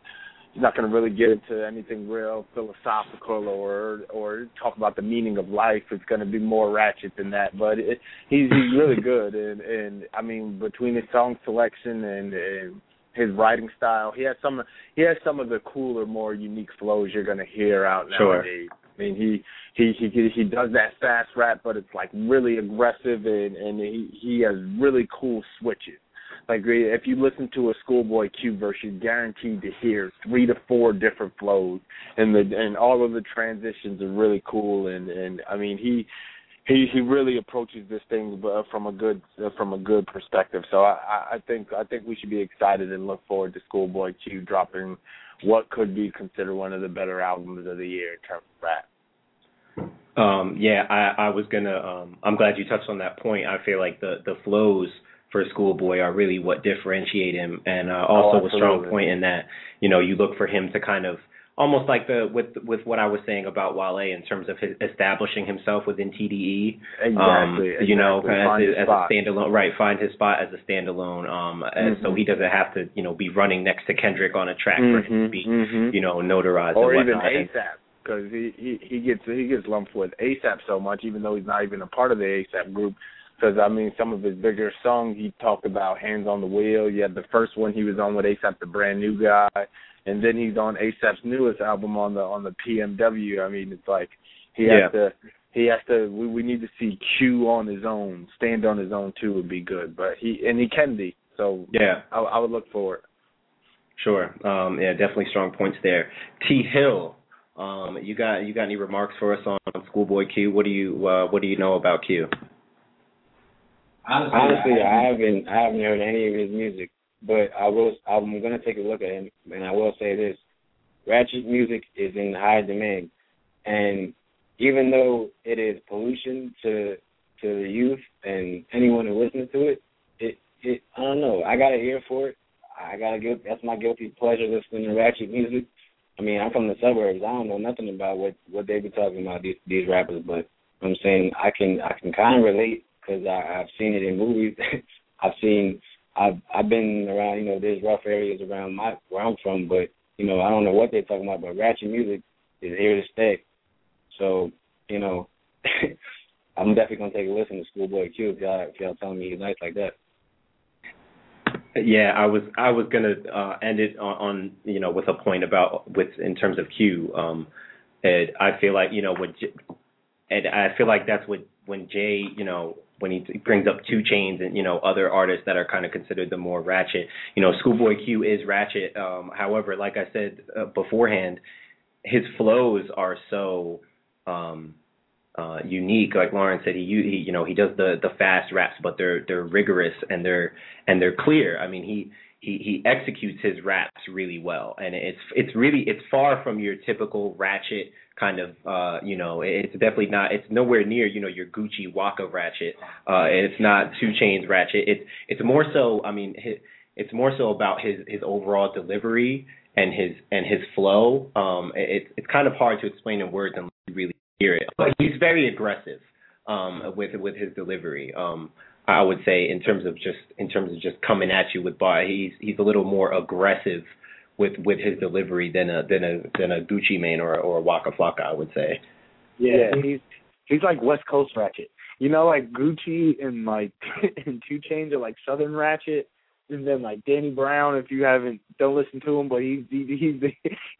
he's not going to really get into anything real philosophical or or talk about the meaning of life. It's going to be more ratchet than that. But it, he's he's really good, and, and I mean, between his song selection and, and his writing style, he has some he has some of the cooler, more unique flows you're going to hear out nowadays. Sure. I mean, he he he he does that fast rap, but it's like really aggressive, and and he he has really cool switches. Like, if you listen to a Schoolboy Q verse, you're guaranteed to hear three to four different flows, and the and all of the transitions are really cool. And, and I mean, he he he really approaches this thing from a good from a good perspective. So I, I think I think we should be excited and look forward to Schoolboy Q dropping what could be considered one of the better albums of the year in terms of rap. Um, yeah, I, I was gonna. Um, I'm glad you touched on that point. I feel like the the flows for Schoolboy are really what differentiate him, and uh, also oh, a strong point in that, you know, you look for him to kind of almost like the with with what I was saying about Wale in terms of his establishing himself within T D E, exactly, um, you exactly. know, as, as a standalone, right? Find his spot as a standalone, um, mm-hmm. so he doesn't have to, you know, be running next to Kendrick on a track mm-hmm, for him to be, mm-hmm. you know, notarized or and even ASAP. Because he, he, he gets he gets lumped with ASAP so much, even though he's not even a part of the ASAP group. Because, I mean, some of his bigger songs, he talked about Hands on the Wheel. You had the first one he was on with A$AP, the brand new guy. And then he's on A$AP's newest album on the on the P M W. I mean, it's like he yeah. has to he has to we, we need to see Q on his own. Stand on his own too would be good. But he and he can be. So yeah. I, I would look for it. Sure. Um, yeah, definitely strong points there. T Hill, um, you got you got any remarks for us on, on Schoolboy Q? What do you uh, what do you know about Q? Honestly, Honestly I, I haven't I haven't heard any of his music, but I will I'm gonna take a look at him, and I will say this: ratchet music is in high demand, and even though it is pollution to to the youth and anyone who listens to it, it it I don't know. I got an ear for it. I gotta give that's my guilty pleasure listening to ratchet music. I mean, I'm from the suburbs. I don't know nothing about what, what they be talking about these, these rappers, but I'm saying I can I can kind of relate. Because I've seen it in movies. I've seen, I've I've been around, you know, there's rough areas around my where I'm from, but, you know, I don't know what they're talking about, but ratchet music is here to stay. So, you know, I'm definitely going to take a listen to Schoolboy Q if y'all, if y'all telling me he's nice like that. Yeah, I was I was going to uh, end it on, on, you know, with a point about, with in terms of Q. Um, and I feel like, you know, what, and I feel like that's what, when Jay, you know, when he brings up two Chainz and, you know, other artists that are kind of considered the more ratchet, you know, Schoolboy Q is ratchet. Um, however, like I said uh, beforehand, his flows are so um, uh, unique. Like Lawrence said, he, he you know he does the, the fast raps, but they're they're rigorous and they're and they're clear. I mean, he he he executes his raps really well, and it's it's really it's far from your typical ratchet. Kind of, uh, you know, it's definitely not. It's nowhere near, you know, your Gucci Waka ratchet. Uh, and it's not two Chainz ratchet. It's it's more so. I mean, his, it's more so about his, his overall delivery and his and his flow. Um, it's it's kind of hard to explain in words unless you really hear it. But he's very aggressive, um, with with his delivery. Um, I would say in terms of just in terms of just coming at you with bar, he's he's a little more aggressive with with his delivery than a than a than a Gucci Mane or or a Waka Flocka, I would say. Yeah, he's he's like West Coast ratchet. You know, like Gucci and like and two Chainz are like Southern ratchet, and then like Danny Brown. If you haven't, don't listen to him, but he's he, he's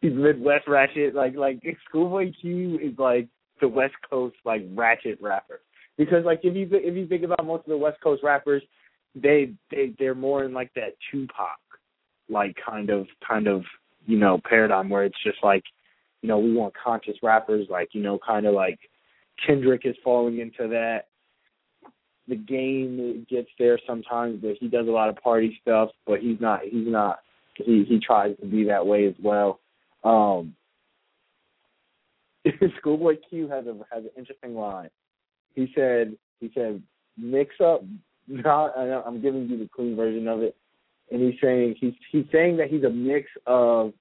he's Midwest ratchet. Like like Schoolboy Q is like the West Coast like ratchet rapper, because like if you if you think about most of the West Coast rappers, they they they're more in like that Tupac. Like kind of, kind of, you know, paradigm where it's just like, you know, we want conscious rappers, like, you know, kind of like Kendrick is falling into that. The Game gets there sometimes, but he does a lot of party stuff, but he's not, he's not, he he tries to be that way as well. Um, Schoolboy Q has a has an interesting line. He said, he said, mix up. Not, I'm giving you the clean version of it. And he's saying he's he's saying that he's a mix of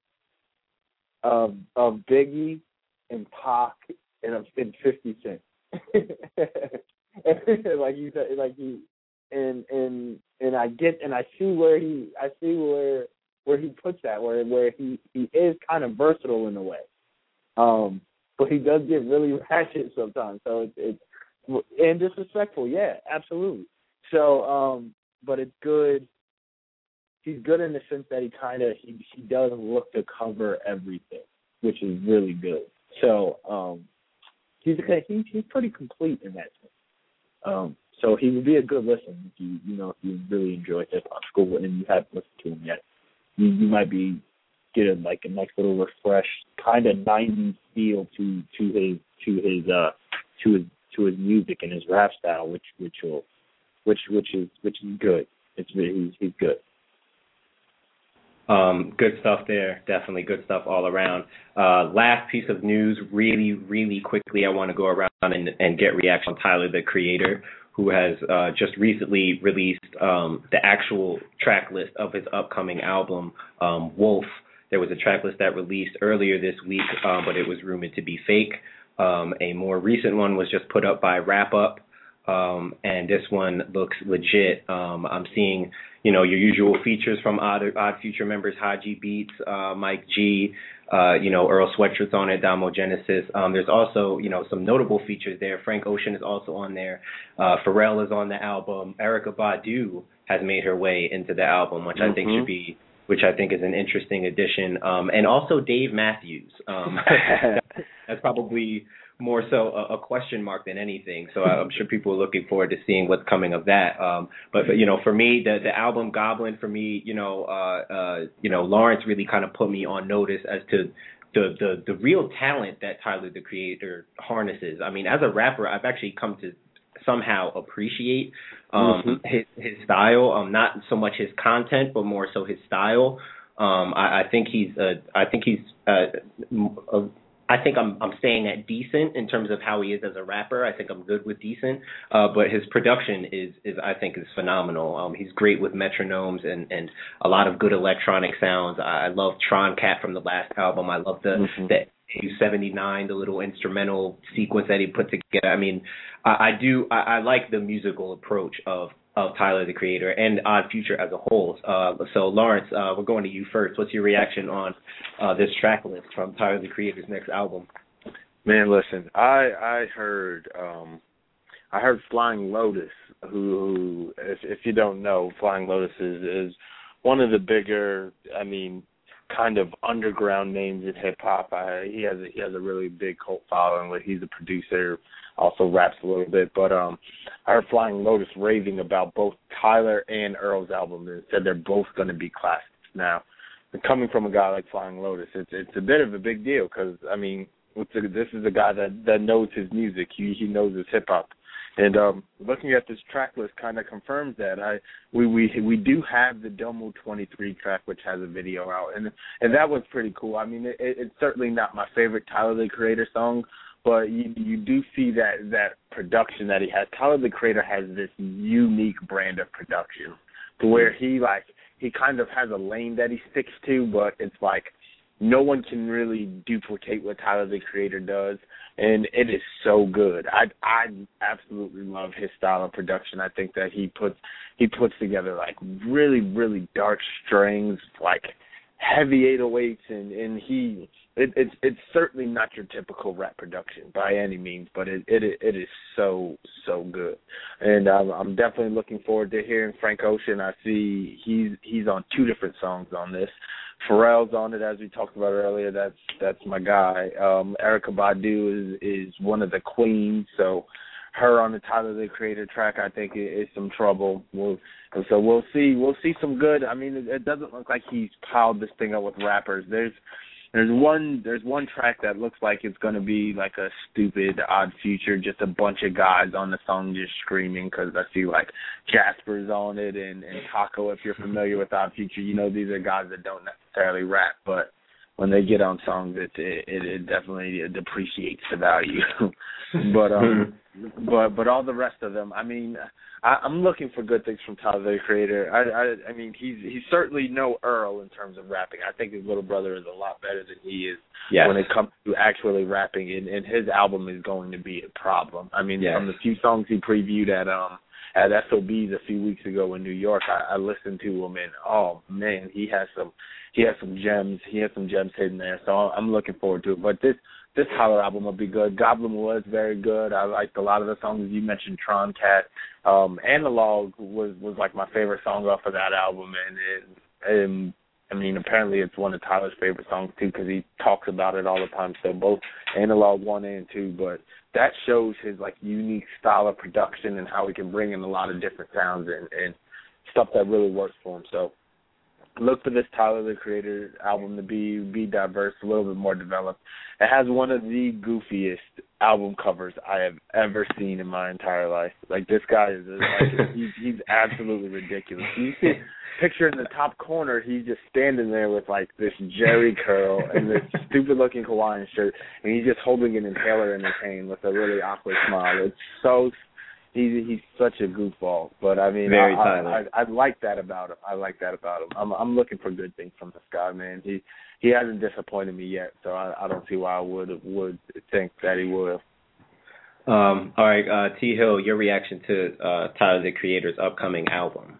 of of Biggie and Pac and and fifty Cent. Like you said, like he and and and I get and I see where he I see where where he puts that where where he, he is kind of versatile in a way, um, but he does get really ratchet sometimes. So it's it's and disrespectful, yeah, absolutely. So, um, but it's good. He's good in the sense that he kind of he, he does look to cover everything, which is really good. So um, he's he, he's pretty complete in that sense. Um, so he would be a good listen if you you know if you really enjoy hip hop school and you haven't listened to him yet. You, you might be getting like a nice little refresh, kind of nineties feel to to his to his uh to his to his music and his rap style, which which will which which is which is good. It's he's he's good. Um, good stuff there. Definitely good stuff all around. Uh, last piece of news, really, really quickly, I want to go around and, and get reaction on Tyler, the Creator, who has uh, just recently released um, the actual track list of his upcoming album, um, Wolf. There was a track list that released earlier this week, uh, but it was rumored to be fake. Um, a more recent one was just put up by Wrap Up. Um, and this one looks legit. Um, I'm seeing, you know, your usual features from Odd, Odd Future members, Haji Beats, uh, Mike G, uh, you know, Earl Sweatshirt's on it, Damo Genesis. Um, there's also, you know, some notable features there. Frank Ocean is also on there. Uh, Pharrell is on the album. Erykah Badu has made her way into the album, which mm-hmm. I think should be, which I think is an interesting addition. Um, and also Dave Matthews. Um, that's probably more so a, a question mark than anything. So I'm sure people are looking forward to seeing what's coming of that. Um, but, you know, for me, the, the album Goblin, for me, you know, uh, uh, you know, Lawrence really kind of put me on notice as to the, the, the real talent that Tyler, the Creator, harnesses. I mean, as a rapper, I've actually come to somehow appreciate um, mm-hmm. his, his style, um, not so much his content, but more so his style. Um, I, I think he's, uh, I think he's, uh, a, I think I'm I'm staying at decent in terms of how he is as a rapper. I think I'm good with decent, uh, but his production is is I think is phenomenal. Um, he's great with metronomes and, and a lot of good electronic sounds. I love Tron Cat from the last album. I love the mm-hmm. the seventy-nine, the little instrumental sequence that he put together. I mean, I, I do I, I like the musical approach of. of Tyler, the Creator, and Odd Future as a whole. Uh, so, Lawrence, uh, we're going to you first. What's your reaction on uh, this track list from Tyler, the Creator's next album? Man, listen, I I heard um, I heard Flying Lotus, who, if, if you don't know, Flying Lotus is, is one of the bigger, I mean, kind of underground names in hip-hop. I, he has a, he has a really big cult following. He's a producer, also raps a little bit, but um, I heard Flying Lotus raving about both Tyler and Earl's album and said they're both going to be classics now. And coming from a guy like Flying Lotus, it's it's a bit of a big deal because, I mean, it's a, this is a guy that, that knows his music. He, he knows his hip-hop. And um, looking at this track list kind of confirms that. I we, we we do have the Domo twenty-three track, which has a video out, and and that was pretty cool. I mean, it, it's certainly not my favorite Tyler, the Creator song, but you you do see that, that production that he has. Tyler, the Creator has this unique brand of production to where he, like, he kind of has a lane that he sticks to, but it's like no one can really duplicate what Tyler, the Creator does, and it is so good. I I absolutely love his style of production. I think that he puts he puts together, like, really, really dark strings, like heavy eight oh eights, and, and he it, it's it's certainly not your typical rap production by any means, but it it it is so so good, and I'm, I'm definitely looking forward to hearing Frank Ocean. I see he's he's on two different songs on this. Pharrell's on it, as we talked about earlier. That's that's my guy. Um, Erykah Badu is is one of the queens, so her on the Tyler, the Creator track, I think, is some trouble. We'll, so we'll see. We'll see some good. I mean, it, it doesn't look like he's piled this thing up with rappers. There's there's one there's one track that looks like it's going to be like a stupid Odd Future, just a bunch of guys on the song just screaming, because I see, like, Jasper's on it and, and Taco. If you're familiar with Odd Future, you know these are guys that don't necessarily rap, but when they get on songs, it it, it definitely it depreciates the value. but um, but but all the rest of them, I mean, I, I'm looking for good things from Tyler, the Creator. I, I I mean, he's he's certainly no Earl in terms of rapping. I think his little brother is a lot better than he is yes. when it comes to actually rapping, and, and his album is going to be a problem. I mean, yes. from the few songs he previewed at um at S O B's a few weeks ago in New York, I, I listened to him, and oh man, he has some. He has some gems. He has some gems hidden there, so I'm looking forward to it. But this this Tyler album will be good. Goblin was very good. I liked a lot of the songs you mentioned. Tron Cat, um, Analog was was like my favorite song off of that album, and it, and I mean, apparently it's one of Tyler's favorite songs too, because he talks about it all the time. So both Analog one and two, but that shows his, like, unique style of production and how he can bring in a lot of different sounds and, and stuff that really works for him. So look for this Tyler, the Creator album to be be diverse, a little bit more developed. It has one of the goofiest album covers I have ever seen in my entire life. Like, this guy is, like, he's, he's absolutely ridiculous. You see, picture in the top corner, he's just standing there with, like, this jerry curl and this stupid-looking Hawaiian shirt, and he's just holding an inhaler in his hand with a really awkward smile. It's so He's he's such a goofball, but I mean, I, I, I I like that about him. I like that about him. I'm I'm looking for good things from this guy, man. He he hasn't disappointed me yet, so I, I don't see why I would would think that he will. Um. All right, uh, T Hill, your reaction to uh, Tyler, the Creator's upcoming album?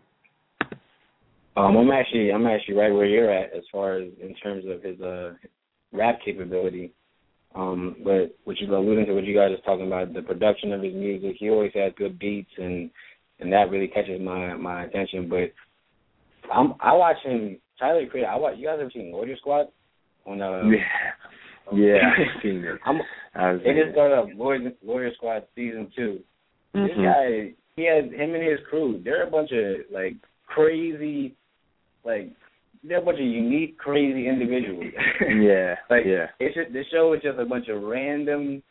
Um, I'm actually I'm actually right where you're at as far as in terms of his uh rap capability. Um, but what you're alluding to, what you guys are talking about, the production of his music, he always has good beats, and, and that really catches my, my attention. But I'm, I watch him, Tyler the Creator. I watch. You guys ever seen Warrior Squad? On uh, yeah, yeah, I've seen it. I'm, I've seen they just started up Warrior, Warrior Squad season two. Mm-hmm. This guy, he has him and his crew. They're a bunch of like crazy, like. They're a bunch of unique, crazy individuals. Yeah, like yeah. It's just, the show is just a bunch of random.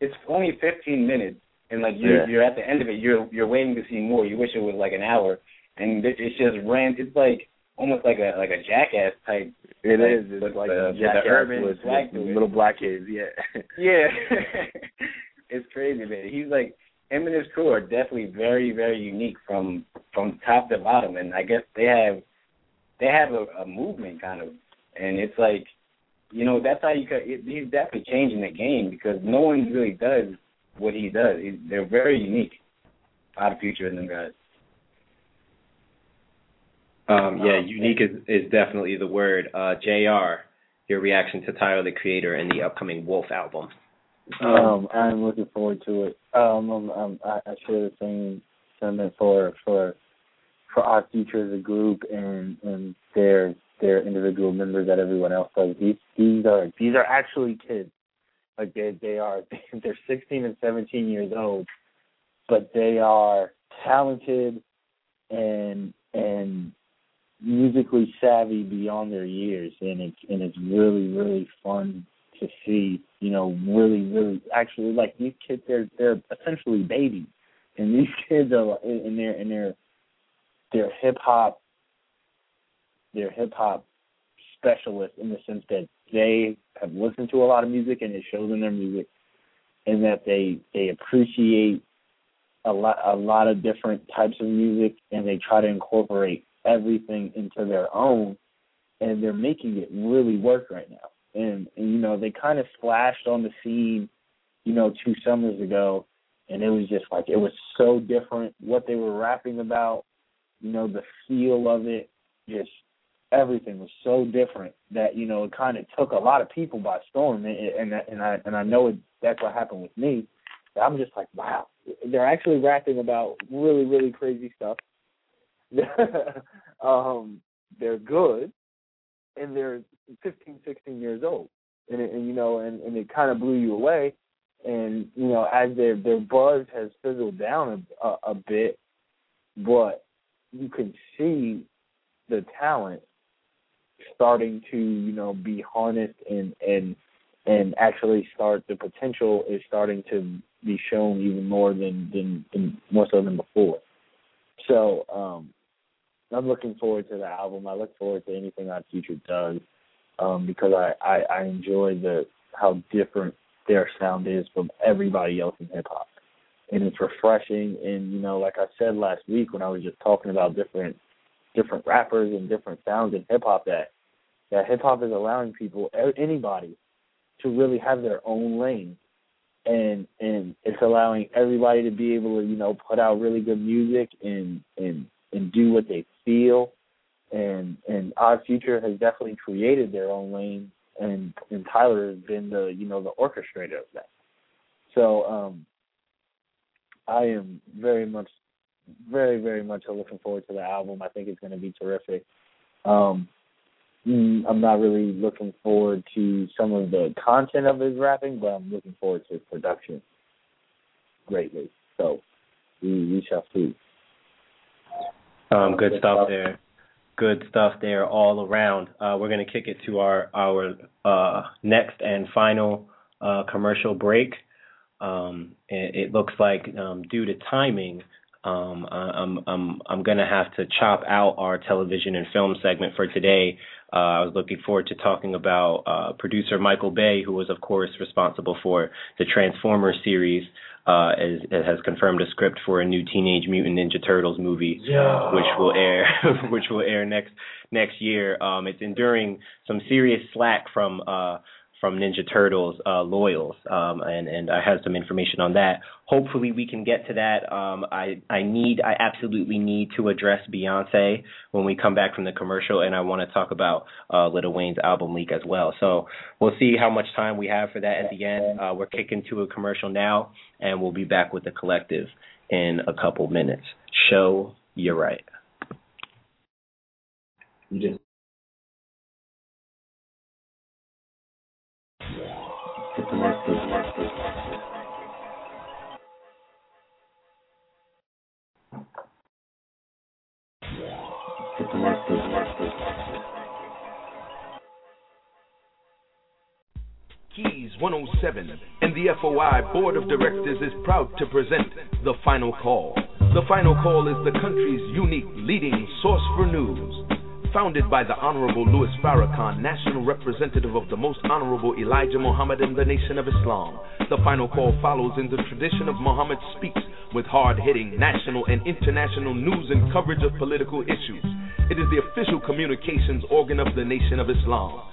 It's only fifteen minutes, and like you're, yeah. you're at the end of it. You're you're waiting to see more. You wish it was like an hour, and it's just random. It's like almost like a like a Jackass type. It like, is. It's like uh, Jackass the urban with, black with little black kids. Yeah. Yeah. It's crazy, man. He's like him and his crew are definitely very very unique from from top to bottom, and I guess they have. They have a, a movement kind of, and it's like, you know, that's how you. It, he's definitely changing the game because no one really does what he does. He, they're very unique. A lot of future in them guys. Um, yeah, um, unique is, is definitely the word. Uh, J R, your reaction to Tyler the Creator and the upcoming Wolf album? Um, um, I'm looking forward to it. Um, um, um I, I share the same sentiment for for. for our future as a group and, and their their individual members that everyone else does. These these are these are actually kids. Like they they are they're sixteen and seventeen years old, but they are talented and and musically savvy beyond their years, and it's and it's really, really fun to see, you know, really, really actually like these kids they're they're essentially babies. And these kids are in their in their They're hip hop. They're hip hop specialists in the sense that they have listened to a lot of music and it shows in their music, and that they they appreciate a lot a lot of different types of music, and they try to incorporate everything into their own, and they're making it really work right now. And, and you know they kind of splashed on the scene, you know, two summers ago, and it was just like it was so different what they were rapping about. You know, the feel of it, just everything was so different that, you know, it kind of took a lot of people by storm. And, and, and I and I know it, that's what happened with me. I'm just like, wow, they're actually rapping about really, really crazy stuff. um, they're good, and they're fifteen, sixteen years old. And, it, and you know, and, and it kind of blew you away. And, you know, as their, their buzz has fizzled down a, a, a bit, but you can see the talent starting to, you know, be harnessed and, and and actually start the potential is starting to be shown even more than, than, than more so than before. So um, I'm looking forward to the album. I look forward to anything our future does um, because I, I, I enjoy the how different their sound is from everybody else in hip hop. And it's refreshing, and, you know, like I said last week when I was just talking about different different rappers and different sounds in hip-hop, that, that hip-hop is allowing people, anybody, to really have their own lane. And and it's allowing everybody to be able to, you know, put out really good music and and, and do what they feel. And and our future has definitely created their own lane, and, and Tyler has been the, you know, the orchestrator of that. So, um... I am very much, very, very much looking forward to the album. I think it's going to be terrific. Um, I'm not really looking forward to some of the content of his rapping, but I'm looking forward to his production greatly. So we, we shall see. Um, good stuff there. Good stuff there all around. Uh, we're going to kick it to our, our uh, next and final uh, commercial break. Um, it, it looks like um, due to timing, um, I'm I'm I'm gonna have to chop out our television and film segment for today. Uh, I was looking forward to talking about uh, producer Michael Bay, who was of course responsible for the Transformers series. Uh, is, has confirmed a script for a new Teenage Mutant Ninja Turtles movie, yeah. which will air which will air next next year. Um, it's enduring some serious slack from. Uh, from Ninja Turtles, uh, Loyals, um, and, and I have some information on that. Hopefully we can get to that. Um, I, I need, I absolutely need to address Beyonce when we come back from the commercial, and I want to talk about uh, Lil Wayne's album leak as well. So we'll see how much time we have for that at the end. Uh, we're kicking to a commercial now, and we'll be back with The Collective in a couple minutes. Show you're right. You just Keys one oh seven and the F O I Board of Directors is proud to present The Final Call. The Final Call is the country's unique leading source for news. Founded by the Honorable Louis Farrakhan, National Representative of the Most Honorable Elijah Muhammad and the Nation of Islam, The Final Call follows in the tradition of Muhammad Speaks with hard-hitting national and international news and coverage of political issues. It is the official communications organ of the Nation of Islam.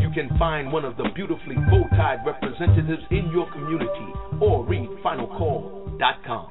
You can find one of the beautifully bow-tied representatives in your community or read final call dot com.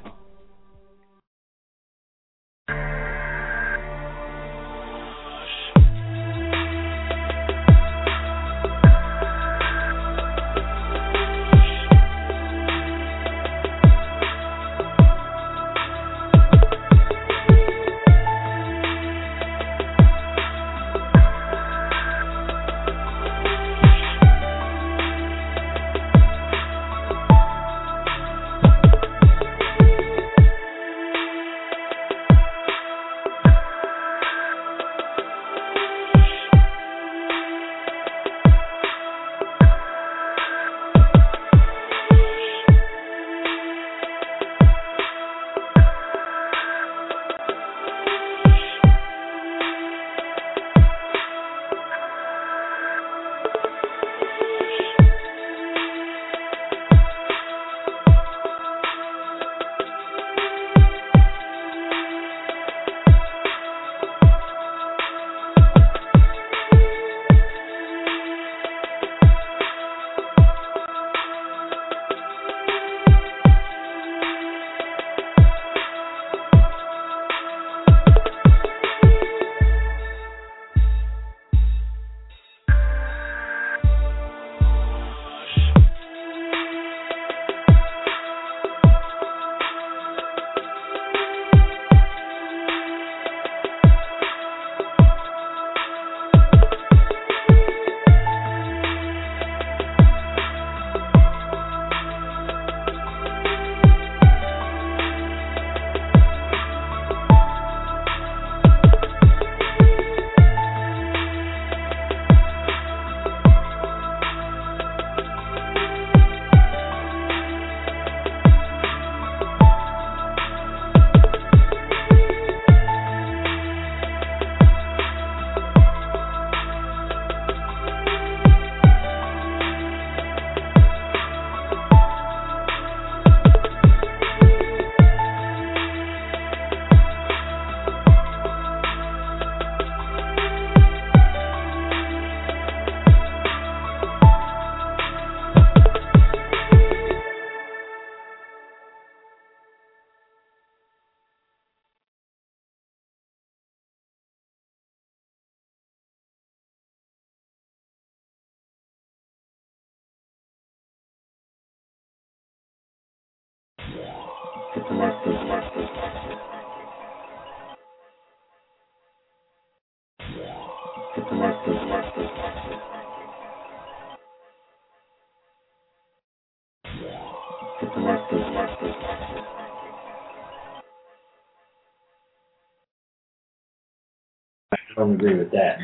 I don't agree with that,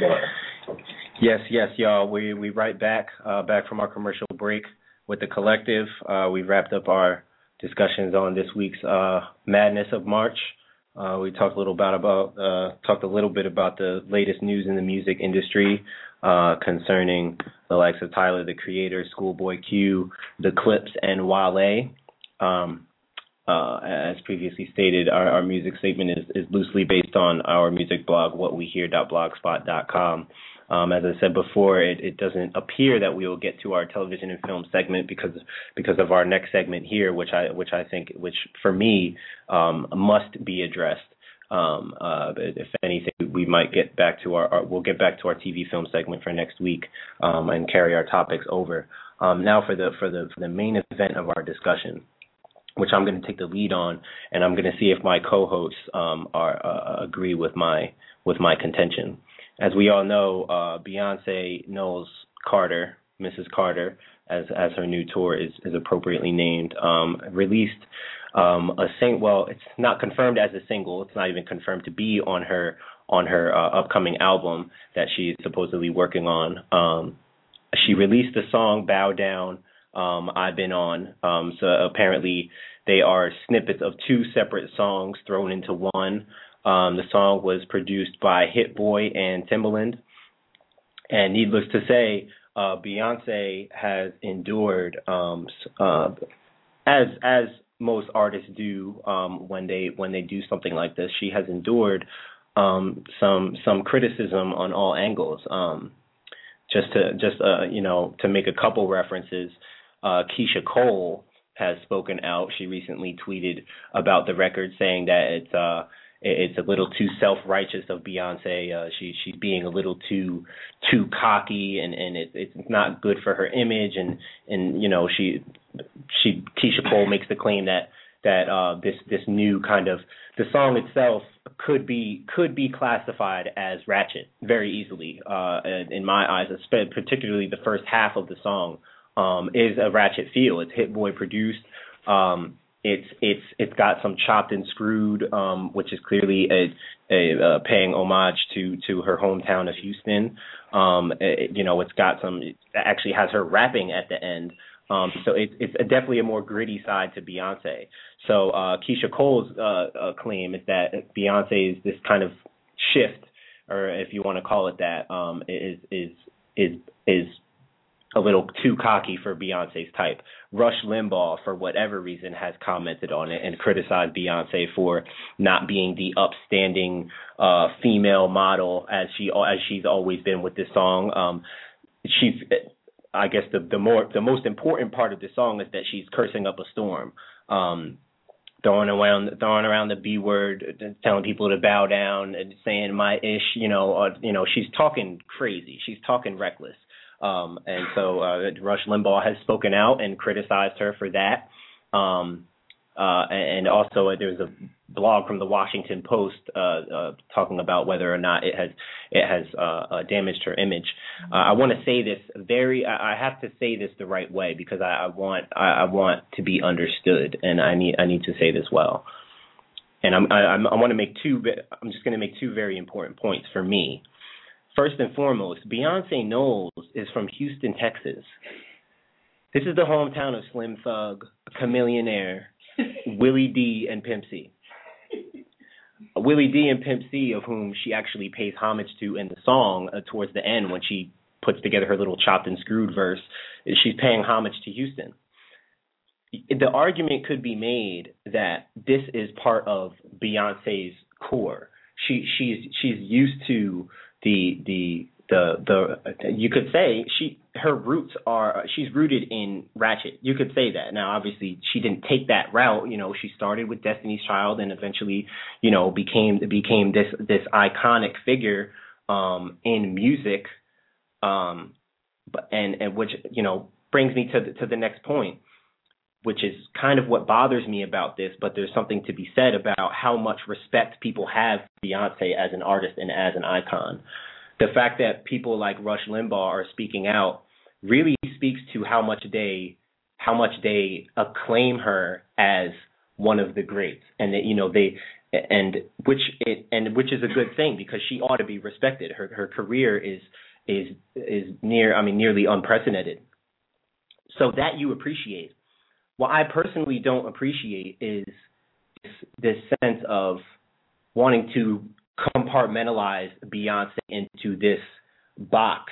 but yes, yes, y'all. We we right back, uh, back from our commercial break. with The Collective. Uh, we've wrapped up our discussions on this week's uh, Madness of March. Uh, we talked a little about about uh, talked a little bit about the latest news in the music industry uh, concerning the likes of Tyler the Creator, Schoolboy Q, The Clips, and Wale. Um, uh, as previously stated, our, our music statement is, is loosely based on our music blog, what we hear dot blogspot dot com. Um, as I said before, it, it doesn't appear that we will get to our television and film segment because because of our next segment here, which I which I think which for me um, must be addressed. Um, uh, if anything, we might get back to our, our we'll get back to our T V film segment for next week um, and carry our topics over. Um, now for the for the for the main event of our discussion, which I'm going to take the lead on, and I'm going to see if my co-hosts um, are uh, agree with my with my contention. As we all know, uh, Beyonce Knowles Carter, Missus Carter, as as her new tour is, is appropriately named, um, released um, a sing. Well, it's not confirmed as a single. It's not even confirmed to be on her on her uh, upcoming album that she's supposedly working on. Um, she released the song "Bow Down." Um, I've been on. Um, so apparently, they are snippets of two separate songs thrown into one. Um, the song was produced by Hit Boy and Timbaland, and needless to say, uh, Beyonce has endured, um, uh, as as most artists do um, when they when they do something like this. She has endured um, some some criticism on all angles. Um, just to just uh, you know to make a couple references, uh, Keisha Cole has spoken out. She recently tweeted about the record, saying that it's. Uh, It's a little too self-righteous of Beyonce. Uh, she she's being a little too too cocky, and and it, it's not good for her image. And and you know she she Keisha Cole makes the claim that that uh, this this new kind of the song itself could be could be classified as ratchet very easily. Uh, in my eyes, particularly the first half of the song um, is a ratchet feel. It's Hit Boy produced. Um, It's it's it's got some chopped and screwed, um, which is clearly a, a, a paying homage to, to her hometown of Houston. Um, it, you know, it's got some it actually has her rapping at the end. Um, so it, it's definitely a more gritty side to Beyonce. So uh, Keisha Cole's uh, claim is that Beyonce is this kind of shift, or if you want to call it that, um, is is is is. a little too cocky for Beyonce's type. Rush Limbaugh, for whatever reason, has commented on it and criticized Beyonce for not being the upstanding uh, female model as she as she's always been with this song. Um, she's, I guess, the the more the most important part of the song is that she's cursing up a storm, um, throwing around throwing around the B word, telling people to bow down, and saying my ish. You know, uh, you know, she's talking crazy. She's talking reckless. Um, and so uh, Rush Limbaugh has spoken out and criticized her for that. Um, uh, and also uh, there's a blog from the Washington Post uh, uh, talking about whether or not it has it has uh, uh, damaged her image. Uh, I want to say this very I have to say this the right way because I, I want I, I want to be understood, and I need I need to say this well. And I'm, I, I'm, I want to make two I'm just going to make two very important points for me. First and foremost, Beyonce Knowles is from Houston, Texas. This is the hometown of Slim Thug, Chamillionaire, Willie D, and Pimp C. Willie D and Pimp C, of whom she actually pays homage to in the song uh, towards the end when she puts together her little chopped and screwed verse, she's paying homage to Houston. The argument could be made that this is part of Beyonce's core. She she's she's used to The, the the the you could say she her roots are she's rooted in ratchet. You could say that. Now obviously she didn't take that route. You know, she started with Destiny's Child and eventually, you know, became became this this iconic figure um, in music. Um, and and which, you know, brings me to the, to the next point, which is kind of what bothers me about this, but there's something to be said about how much respect people have for Beyonce as an artist and as an icon. The fact that people like Rush Limbaugh are speaking out really speaks to how much they how much they acclaim her as one of the greats, and that, you know, they and which it and which is a good thing because she ought to be respected. Her her career is is is near I mean nearly unprecedented. So that you appreciate. What I personally don't appreciate is this, this sense of wanting to compartmentalize Beyonce into this box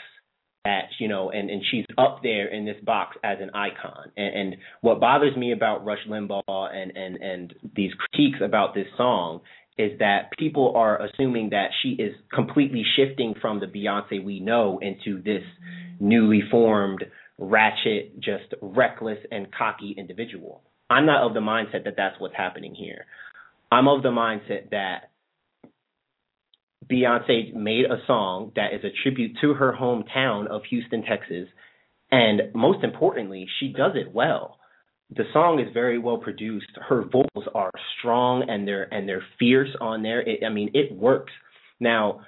that, you know, and, and she's up there in this box as an icon. And, and what bothers me about Rush Limbaugh and, and, and these critiques about this song is that people are assuming that she is completely shifting from the Beyonce we know into this newly formed, ratchet, just reckless and cocky individual. I'm not of the mindset that that's what's happening here. I'm of the mindset that Beyonce made a song that is a tribute to her hometown of Houston, Texas, and most importantly, she does it well. The song is very well produced. Her vocals are strong and they're and they're fierce on there. It, I mean, it works. Now,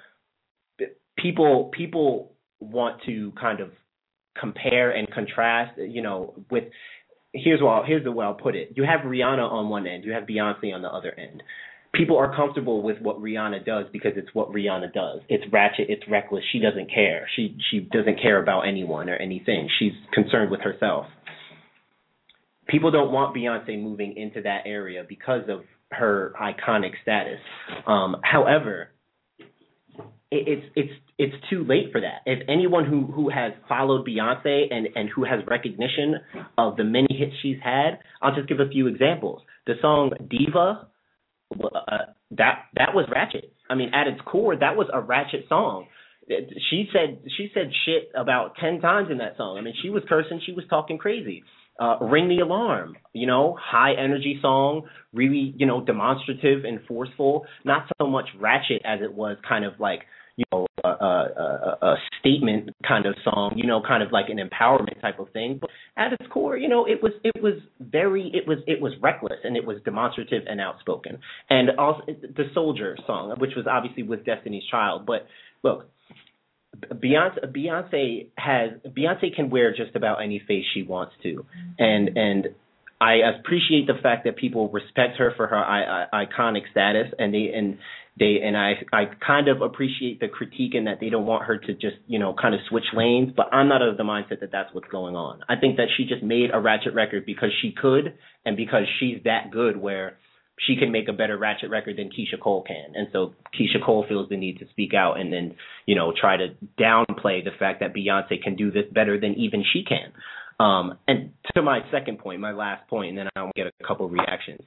people people want to kind of compare and contrast, you know, with here's what here's the way I'll put it. You have Rihanna on one end, you have Beyonce on the other end. People are comfortable with what Rihanna does because it's what Rihanna does. It's ratchet, it's reckless. She doesn't care. She she doesn't care about anyone or anything. She's concerned with herself. People don't want Beyonce moving into that area because of her iconic status. Um, however, It's it's it's too late for that. If anyone who, who has followed Beyonce and, and who has recognition of the many hits she's had, I'll just give a few examples. The song Diva, uh, that that was ratchet. I mean, at its core, that was a ratchet song. She said she said shit about ten times in that song. I mean, she was cursing, she was talking crazy. Uh, Ring the Alarm, you know, high energy song, really, you know, demonstrative and forceful, not so much ratchet as it was kind of like, you know, a, a, a statement kind of song, you know, kind of like an empowerment type of thing. But at its core, you know, it was it was very it was it was reckless and it was demonstrative and outspoken. And also the Soldier song, which was obviously with Destiny's Child. But look, Beyonce, Beyonce has Beyonce can wear just about any face she wants to, and and I appreciate the fact that people respect her for her I, I, iconic status, and they and they and I I kind of appreciate the critique in that they don't want her to just, you know, kind of switch lanes. But I'm not of the mindset that that's what's going on. I think that she just made a ratchet record because she could, and because she's that good where she can make a better ratchet record than Keisha Cole can. And so Keisha Cole feels the need to speak out and then, you know, try to downplay the fact that Beyonce can do this better than even she can. Um, and to my second point, my last point, and then I'll get a couple of reactions.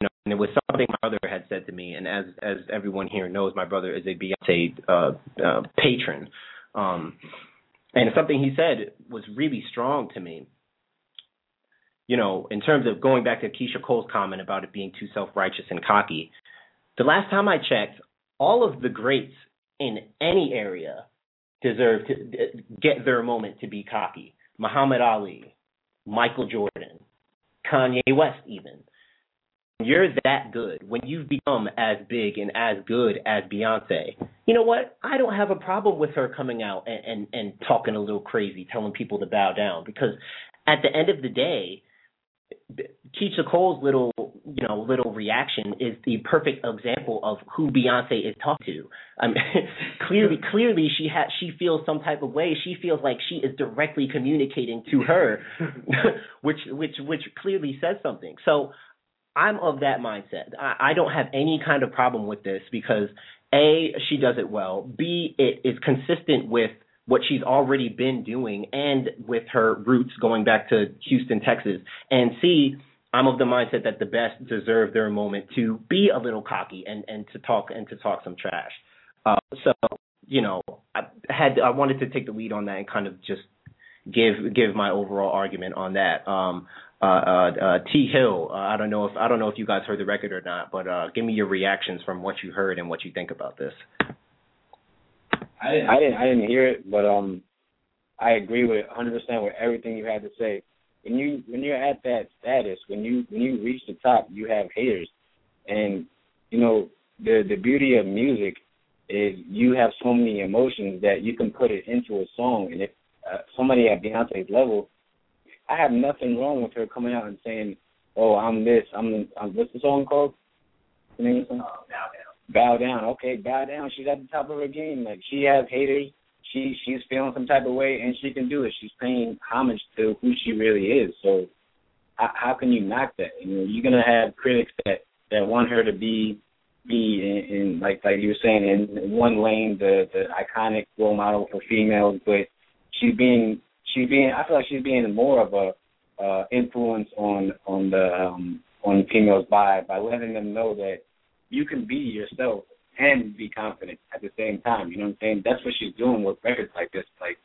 You know, and it was something my brother had said to me, and as as everyone here knows, my brother is a Beyonce uh, uh, patron. Um, and something he said was really strong to me. You know, in terms of going back to Keisha Cole's comment about it being too self-righteous and cocky, the last time I checked, all of the greats in any area deserve to get their moment to be cocky. Muhammad Ali, Michael Jordan, Kanye West even. When you're that good, when you've become as big and as good as Beyonce, you know what? I don't have a problem with her coming out and, and, and talking a little crazy, telling people to bow down, because at the end of the day, Keisha Cole's little, you know, little reaction is the perfect example of who Beyonce is talking to. I mean, clearly, clearly she ha- she feels some type of way. She feels like she is directly communicating to her, which which which clearly says something. So I'm of that mindset. I, I don't have any kind of problem with this because A, she does it well. B, it is consistent with what she's already been doing and with her roots going back to Houston, Texas. And C, I'm of the mindset that the best deserve their moment to be a little cocky and, and to talk and to talk some trash. Uh, so, you know, I had, I wanted to take the lead on that and kind of just give, give my overall argument on that. Um, uh, uh, uh T Hill. Uh, I don't know if, I don't know if you guys heard the record or not, but uh, give me your reactions from what you heard and what you think about this. I didn't, I didn't. I didn't hear it, but um, I agree with one hundred percent with everything you had to say. When you when you're at that status, when you when you reach the top, you have haters, and you know the the beauty of music is you have so many emotions that you can put it into a song. And if uh, somebody at Beyonce's level, I have nothing wrong with her coming out and saying, "Oh, I'm this. I'm, I'm what's the song called?" The name of the song? Bow Down. Bow down. Okay, bow down. She's at the top of her game. Like, she has haters. she she's feeling some type of way, and she can do it. She's paying homage to who she really is. So how, how can you knock that? You know, you're gonna have critics that, that want her to be be in, in like like you were saying, in one lane, the, the iconic role model for females, but she's being she's being I feel like she's being more of a uh, influence on on the um, on females by by letting them know that you can be yourself and be confident at the same time. You know what I'm saying? That's what she's doing with records like this. Like,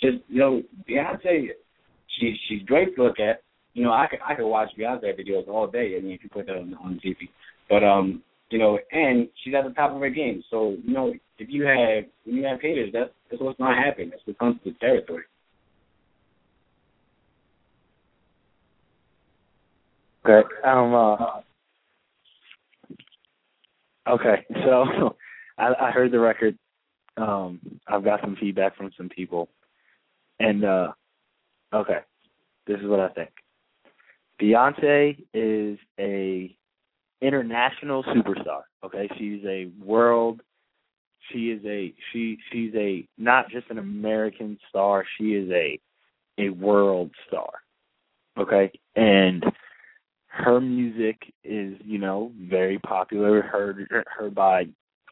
just, you know, Beyonce, she, she's great to look at. You know, I could, I could watch Beyonce videos all day, I mean, if you put that on, on T V. But, um, you know, and she's at the top of her game. So, you know, if you have when you have haters, that's, that's what's going to happen. That's what comes to the territory. Okay. Um, uh... Okay, so I, I heard the record. Um, I've got some feedback from some people. And, uh, okay, this is what I think. Beyonce is a international superstar, okay? She's a world, she is a, she she's a, not just an American star, she is a, a world star, okay? And her music is, you know, very popular, heard, heard by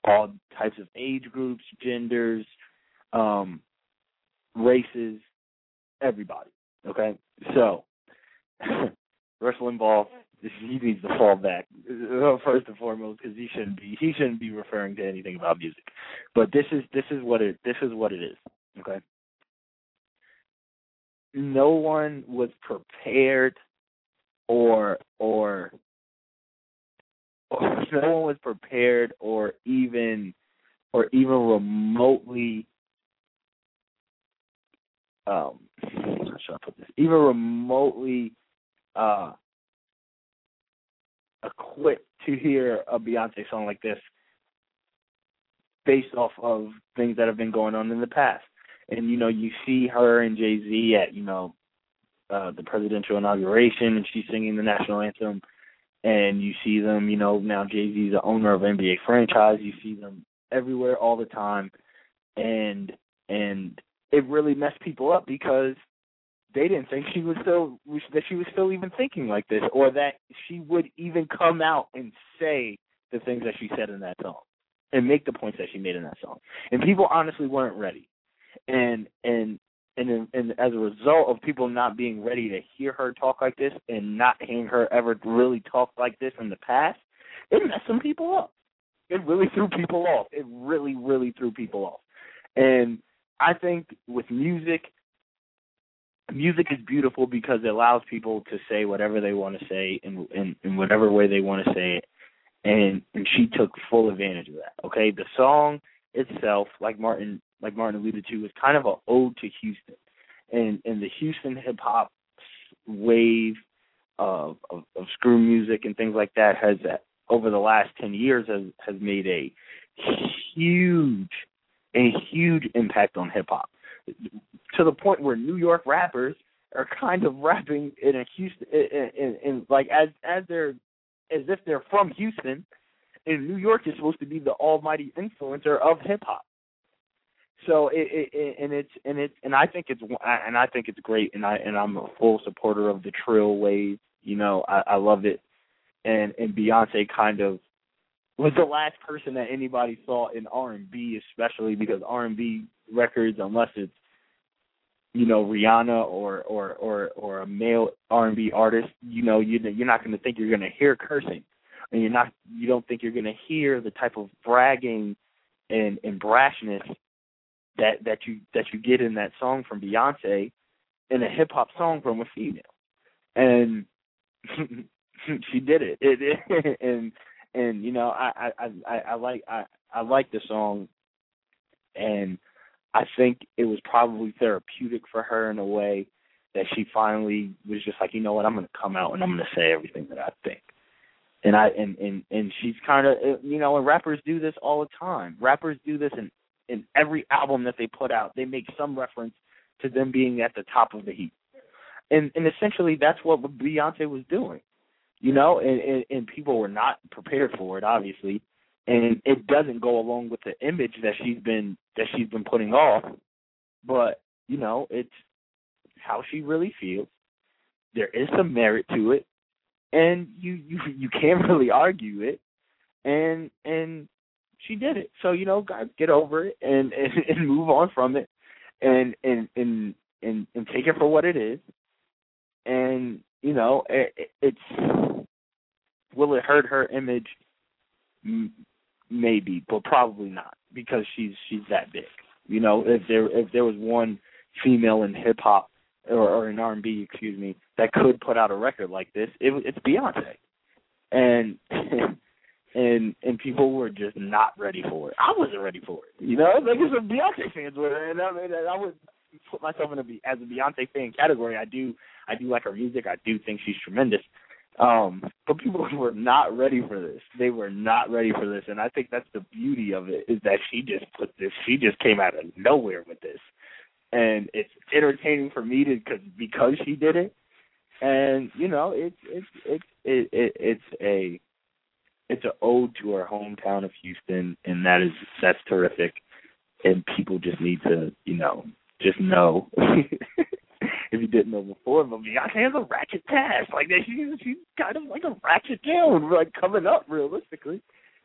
all types of age groups, genders, um, races, everybody, okay? So, Russell Limbaugh, he needs to fall back, first and foremost, because he shouldn't be, he shouldn't be referring to anything about music. But this is, this is what it, this is what it is, okay? No one was prepared Or, or, or no one was prepared, or even, or even remotely. Um, how should I put this? Even remotely uh, equipped to hear a Beyonce song like this, based off of things that have been going on in the past. And you know, you see her and Jay-Z at, you know, Uh, the presidential inauguration, and she's singing the national anthem, and you see them, you know, now Jay-Z's the owner of an N B A franchise. You see them everywhere all the time, and and it really messed people up because they didn't think she was still that she was still even thinking like this, or that she would even come out and say the things that she said in that song and make the points that she made in that song. And people honestly weren't ready, and and And, and as a result of people not being ready to hear her talk like this and not hearing her ever really talk like this in the past, it messed some people up. It really threw people off. It really, really threw people off. And I think with music, music is beautiful because it allows people to say whatever they want to say in, in, in whatever way they want to say it. And, and she took full advantage of that, okay? The song itself, like Martin like Martin alluded to, was kind of an ode to Houston, and and the Houston hip hop wave of, of of screw music and things like that has, over the last ten years, has, has made a huge a huge impact on hip hop, to the point where New York rappers are kind of rapping in a Houston, in, in, in like as as they're as if they're from Houston, and New York is supposed to be the almighty influencer of hip hop. So it, it and it's and it's and I think it's and I think it's great, and I and I'm a full supporter of the Trill wave. You know, I, I love it, and and Beyonce kind of was the last person that anybody saw in R and B, especially because R and B records, unless it's, you know, Rihanna or or or, or a male R and B artist, you know, you you're not going to think you're going to hear cursing, and you're not you don't think you're going to hear the type of bragging and and brashness that that you that you get in that song from Beyonce, in a hip hop song from a female, and she did it. It, it and and you know I, I, I, I like I, I like the song, and I think it was probably therapeutic for her in a way that she finally was just like, you know what, I'm gonna come out and I'm gonna say everything that I think. And I and and, and she's kind of, you know, and rappers do this all the time. Rappers do this in In every album that they put out, they make some reference to them being at the top of the heap, and and essentially that's what Beyonce was doing, you know. And, and, and people were not prepared for it, obviously, and it doesn't go along with the image that she's been that she's been putting off. But, you know, it's how she really feels. There is some merit to it, and you you, you can't really argue it. And and she did it. So, you know, guys, get over it and, and, and move on from it, and and, and and and take it for what it is. And, you know, it, it's will it hurt her image? Maybe, but probably not, because she's she's that big. You know, if there if there was one female in hip hop or, or in R and B, excuse me, that could put out a record like this, it, it's Beyonce, and and and people were just not ready for it. I wasn't ready for it. You know, like some Beyonce fans were, and I, mean, I would put myself in a as a Beyonce fan category. I do I do like her music. I do think she's tremendous. Um, but people were not ready for this. They were not ready for this, and I think that's the beauty of it, is that she just put this. She just came out of nowhere with this, and it's entertaining for me to because because she did it, and you know it's it's it's it, it, it's a it's an ode to our hometown of Houston, and that is that's terrific, and people just need to you know just know. If you didn't know before, but Beyonce has a ratchet past. Like that, she's she's kind of like a ratchet down, like coming up realistically.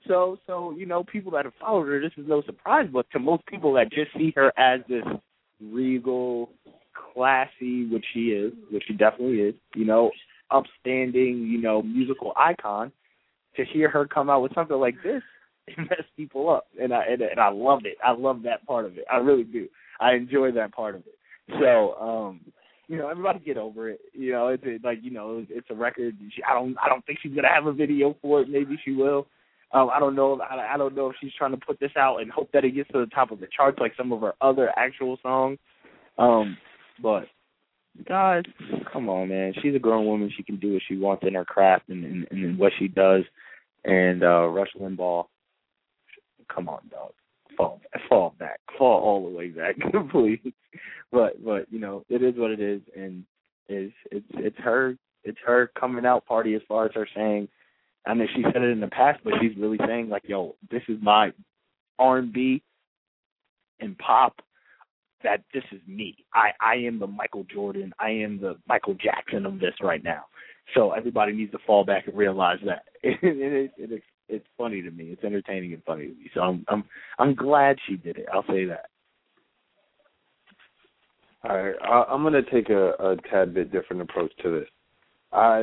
So so you know, people that have followed her, this is no surprise. But to most people that just see her as this regal, classy, which she is, which she definitely is, you know, upstanding, you know, musical icon, to hear her come out with something like this, it messed people up, and I and, and I loved it. I love that part of it. I really do. I enjoy that part of it. So. um You know, everybody get over it. You know, it's it, like you know, it's a record. She, I don't, I don't think she's gonna have a video for it. Maybe she will. Um, I don't know. I, I don't know if she's trying to put this out and hope that it gets to the top of the charts like some of her other actual songs. Um, but guys, come on, man. She's a grown woman. She can do what she wants in her craft and and, and what she does. And uh, Rush Limbaugh, come on, dog. Fall, fall back, fall all the way back, please. But, but you know, it is what it is, and is it's it's her it's her coming out party as far as her saying. I mean, she said it in the past, but she's really saying like, "Yo, this is my R and B and pop. That this is me. I I am the Michael Jordan. I am the Michael Jackson of this right now." So everybody needs to fall back and realize that. it, it, it, it, It's funny to me. It's entertaining and funny to me. So I'm I'm I'm glad she did it. I'll say that. All right, I, I'm going to take a, a tad bit different approach to this. I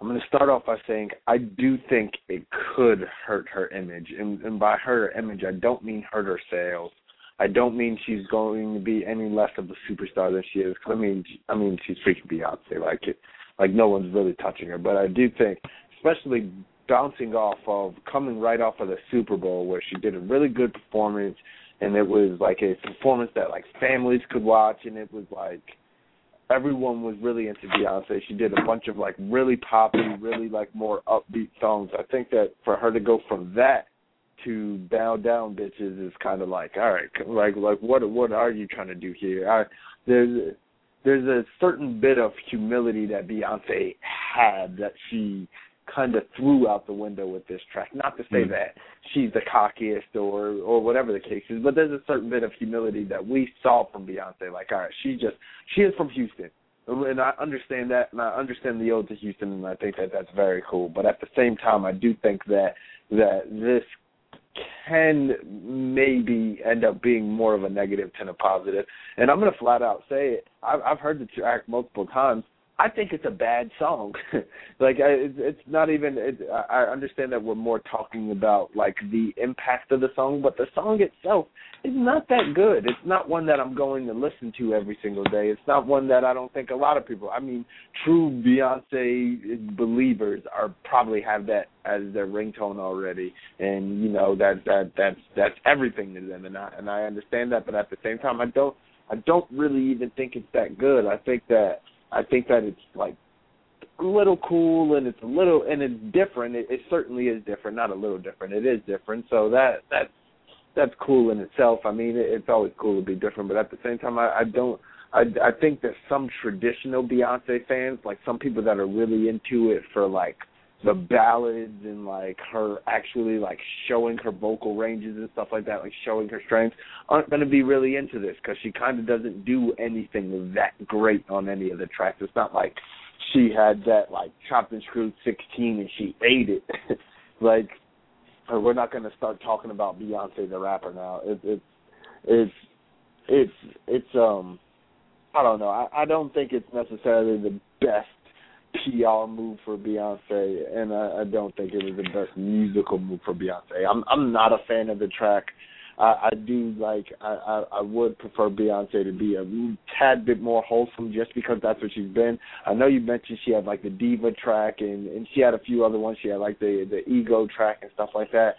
I'm going to start off by saying I do think it could hurt her image, and, and by hurt her image, I don't mean hurt her sales. I don't mean she's going to be any less of a superstar than she is. I mean I mean she's freaking Beyonce. Like it, like no one's really touching her. But I do think, especially bouncing off of, coming right off of the Super Bowl where she did a really good performance, and it was like a performance that like families could watch, and it was like everyone was really into Beyonce. She did a bunch of like really poppy, really like more upbeat songs. I think that for her to go from that to Bow Down Bitches is kind of like, all right, like like what what are you trying to do here? I, there's there's a certain bit of humility that Beyonce had that she kind of threw out the window with this track. Not to say that she's the cockiest or or whatever the case is, but there's a certain bit of humility that we saw from Beyonce. Like, all right, she just she is from Houston, and I understand that, and I understand the ode to Houston, and I think that that's very cool. But at the same time, I do think that that this can maybe end up being more of a negative than a positive. And I'm gonna flat out say it. I've, I've heard the track multiple times. I think it's a bad song. like, I, it's not even, it, I understand that we're more talking about, like, the impact of the song, but the song itself is not that good. It's not one that I'm going to listen to every single day. It's not one that I don't think a lot of people, I mean, true Beyonce believers are probably have that as their ringtone already. And, you know, that, that that's, that's everything to them. And I, and I understand that, but at the same time, I don't, I don't really even think it's that good. I think that, I think that it's like a little cool, and it's a little, and it's different. It, it certainly is different, not a little different. It is different. So that that's that's cool in itself. I mean, it, it's always cool to be different, but at the same time, I, I don't. I, I think that some traditional Beyonce fans, like some people that are really into it for like the ballads and, like, her actually, like, showing her vocal ranges and stuff like that, like, showing her strengths, aren't going to be really into this because she kind of doesn't do anything that great on any of the tracks. It's not like she had that, like, chopped and screwed sixteen and she ate it. Like, we're not going to start talking about Beyonce the rapper now. It, it's, it's, it's, it's, um, I don't know. I, I don't think it's necessarily the best P R move for Beyonce, and I, I don't think it was the best musical move for Beyonce. I'm I'm not a fan of the track. I, I do like I, I, I would prefer Beyonce to be a tad bit more wholesome, just because that's what she's been. I know you mentioned she had like the diva track, and, and she had a few other ones. She had like the, the ego track and stuff like that,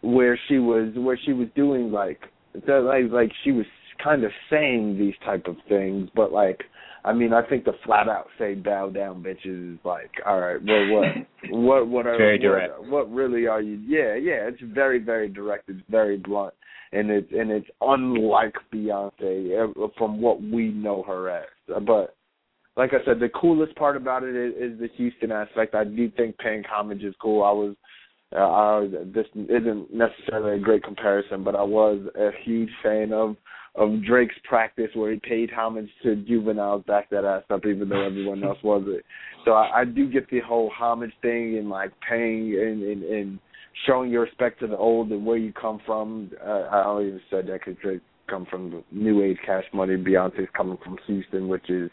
where she was where she was doing like like like she was kind of saying these type of things, but like. I mean, I think the flat out say bow down bitches is like, all right, well, what, what, what are, very direct. What, what really are you? Yeah, yeah, it's very, very direct. It's very blunt, and it's and it's unlike Beyonce from what we know her as. But like I said, the coolest part about it is, is the Houston aspect. I do think paying homage is cool. I was, uh, I was, this isn't necessarily a great comparison, but I was a huge fan of. of Drake's practice where he paid homage to juveniles back that ass up, even though everyone else wasn't. So I, I do get the whole homage thing and, like, paying and, and, and showing your respect to the old and where you come from. Uh, I always even said that because Drake come from New Age Cash Money. Beyonce's coming from Houston, which is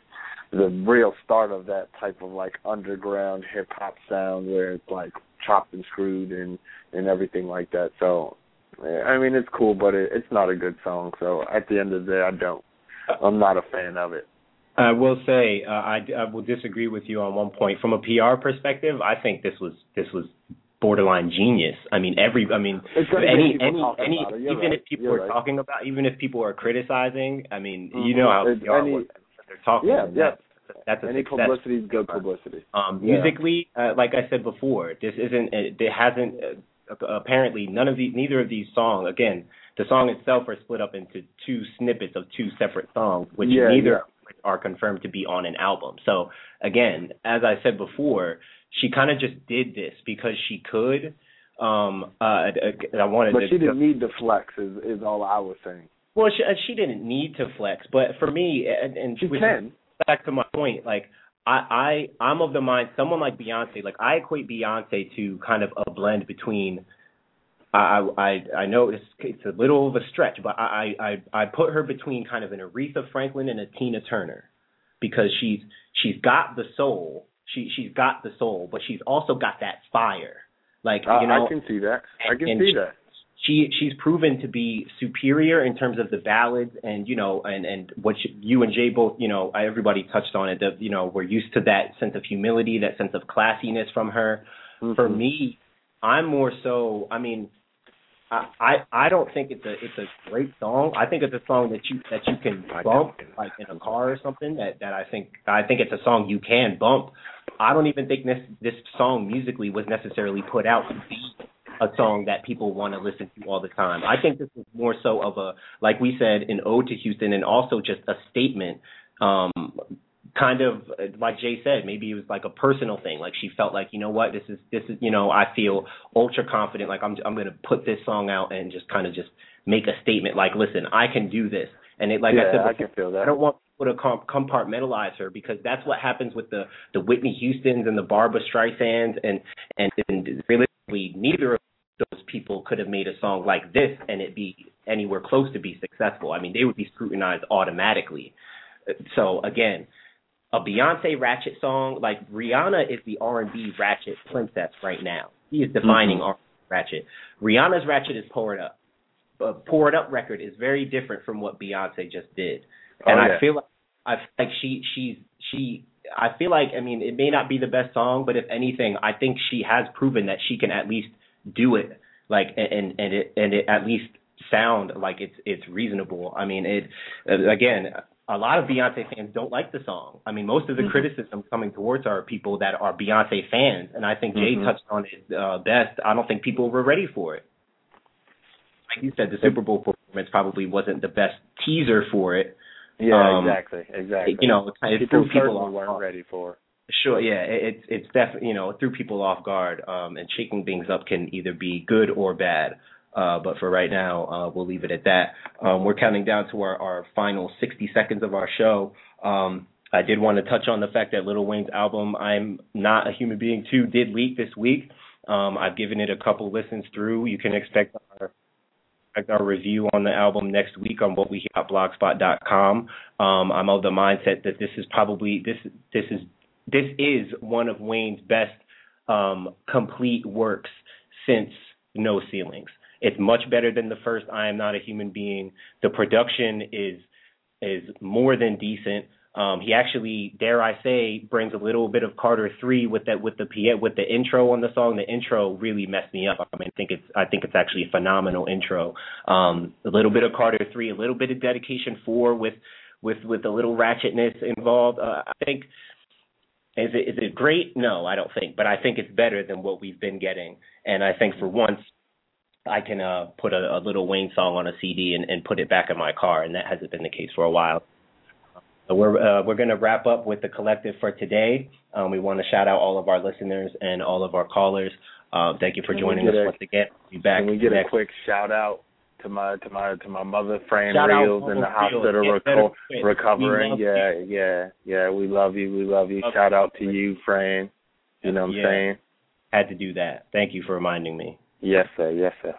the real start of that type of, like, underground hip-hop sound where it's, like, chopped and screwed and, and everything like that. So... I mean, it's cool, but it, it's not a good song. So at the end of the day, I don't. I'm not a fan of it. I will say uh, I, I will disagree with you on one point. From a P R perspective, I think this was this was borderline genius. I mean, every I mean, any any any even right. if people You're were right. talking about, even if people were criticizing. I mean, mm-hmm. you know how it's P R any, works. They're talking. Yeah, yeah. That's a Any success. Publicity is good publicity. Um, yeah. Musically, uh, like I said before, this isn't. It, it hasn't. Uh, Apparently, none of these, neither of these songs. Again, the song itself are split up into two snippets of two separate songs, which yeah, neither yeah. are confirmed to be on an album. So, again, as I said before, she kind of just did this because she could. Um, uh, I wanted, but to, she didn't need the flex. Is, is all I was saying. Well, she, she didn't need to flex, but for me, and, and she can. Back to my point, like. I, I, I'm of the mind, someone like Beyonce, like I equate Beyonce to kind of a blend between, I I, I know it's, it's a little of a stretch, but I, I, I put her between kind of an Aretha Franklin and a Tina Turner because she's she's got the soul, she, she's got the soul, but she's also got that fire. Like, uh, you know, I can see that. I can and, and see she, that. She she's proven to be superior in terms of the ballads and, you know, and, and what she, you and Jay both, you know, everybody touched on it. That, you know, we're used to that sense of humility, that sense of classiness from her. Mm-hmm. For me, I'm more so, I mean, I, I I don't think it's a it's a great song. I think it's a song that you that you can bump like in a car or something. That, that I think I think it's a song you can bump. I don't even think this this song musically was necessarily put out to be a song that people want to listen to all the time. I think this is more so of a, like we said, an ode to Houston and also just a statement, um, kind of like Jay said, maybe it was like a personal thing. Like she felt like, you know what, this is, this is, you know, I feel ultra confident. Like I'm, I'm going to put this song out and just kind of just make a statement like, listen, I can do this. And it, like yeah, I said, before, I can feel that. I don't want people to compartmentalize her because that's what happens with the, the Whitney Houstons and the Barbra Streisands and, and, and realistically neither of those people could have made a song like this and it be anywhere close to be successful. I mean, they would be scrutinized automatically. So again, a Beyonce ratchet song, like Rihanna is the R and B ratchet princess right now. She is defining mm-hmm. R and B ratchet. Rihanna's ratchet is Pour It Up. A Pour It Up record is very different from what Beyonce just did. And oh, yeah. I feel like, I feel like she, she's, she, I feel like, I mean, it may not be the best song, but if anything, I think she has proven that she can at least do it. Like, and, and it, and it at least sound like it's, it's reasonable. I mean, it, again, a lot of Beyonce fans don't like the song. I mean, most of the mm-hmm. criticism coming towards her are people that are Beyonce fans. And I think Jay mm-hmm. touched on it uh, best. I don't think people were ready for it. Like you said, the Super Bowl performance probably wasn't the best teaser for it. Yeah, um, exactly, exactly. You know, it threw people, people weren't off. ready for. Sure, yeah, it's it's definitely, you know, it threw people off guard, um, and shaking things up can either be good or bad. Uh, but for right now, uh, we'll leave it at that. Um, we're counting down to our, our final sixty seconds of our show. Um, I did want to touch on the fact that Lil Wayne's album, I'm Not a Human Being two, did leak this week. Um, I've given it a couple listens through. You can expect our, expect our review on the album next week on what we hear at blogspot dot com. Um, I'm of the mindset that this is probably, this this is this is one of Wayne's best um, complete works since No Ceilings. It's much better than the first I Am Not a Human Being. The production is is more than decent. Um, he actually, dare I say, brings a little bit of Carter three with that with the with the intro on the song. The intro really messed me up. I mean, I think it's I think it's actually a phenomenal intro. Um, a little bit of Carter three, a little bit of Dedication four with with with a little ratchetness involved. Uh, I think is it is it great? No, I don't think, but I think it's better than what we've been getting. And I think for once, I can uh, put a, a Lil Wayne song on a C D and, and put it back in my car, and that hasn't been the case for a while. So we're uh, we're going to wrap up with The Collective for today. Um, we want to shout out all of our listeners and all of our callers. Uh, thank you for can joining us a, once again. We'll be back. Can we get next. a quick shout out to my to my to my mother, Fran shout Reels, in the hospital reco- recovering. Yeah, you. yeah, yeah. We love you. We love you. Okay. Shout out to you, Fran. You know what yeah. I'm saying? Had to do that. Thank you for reminding me. Yes, sir. Yes, sir.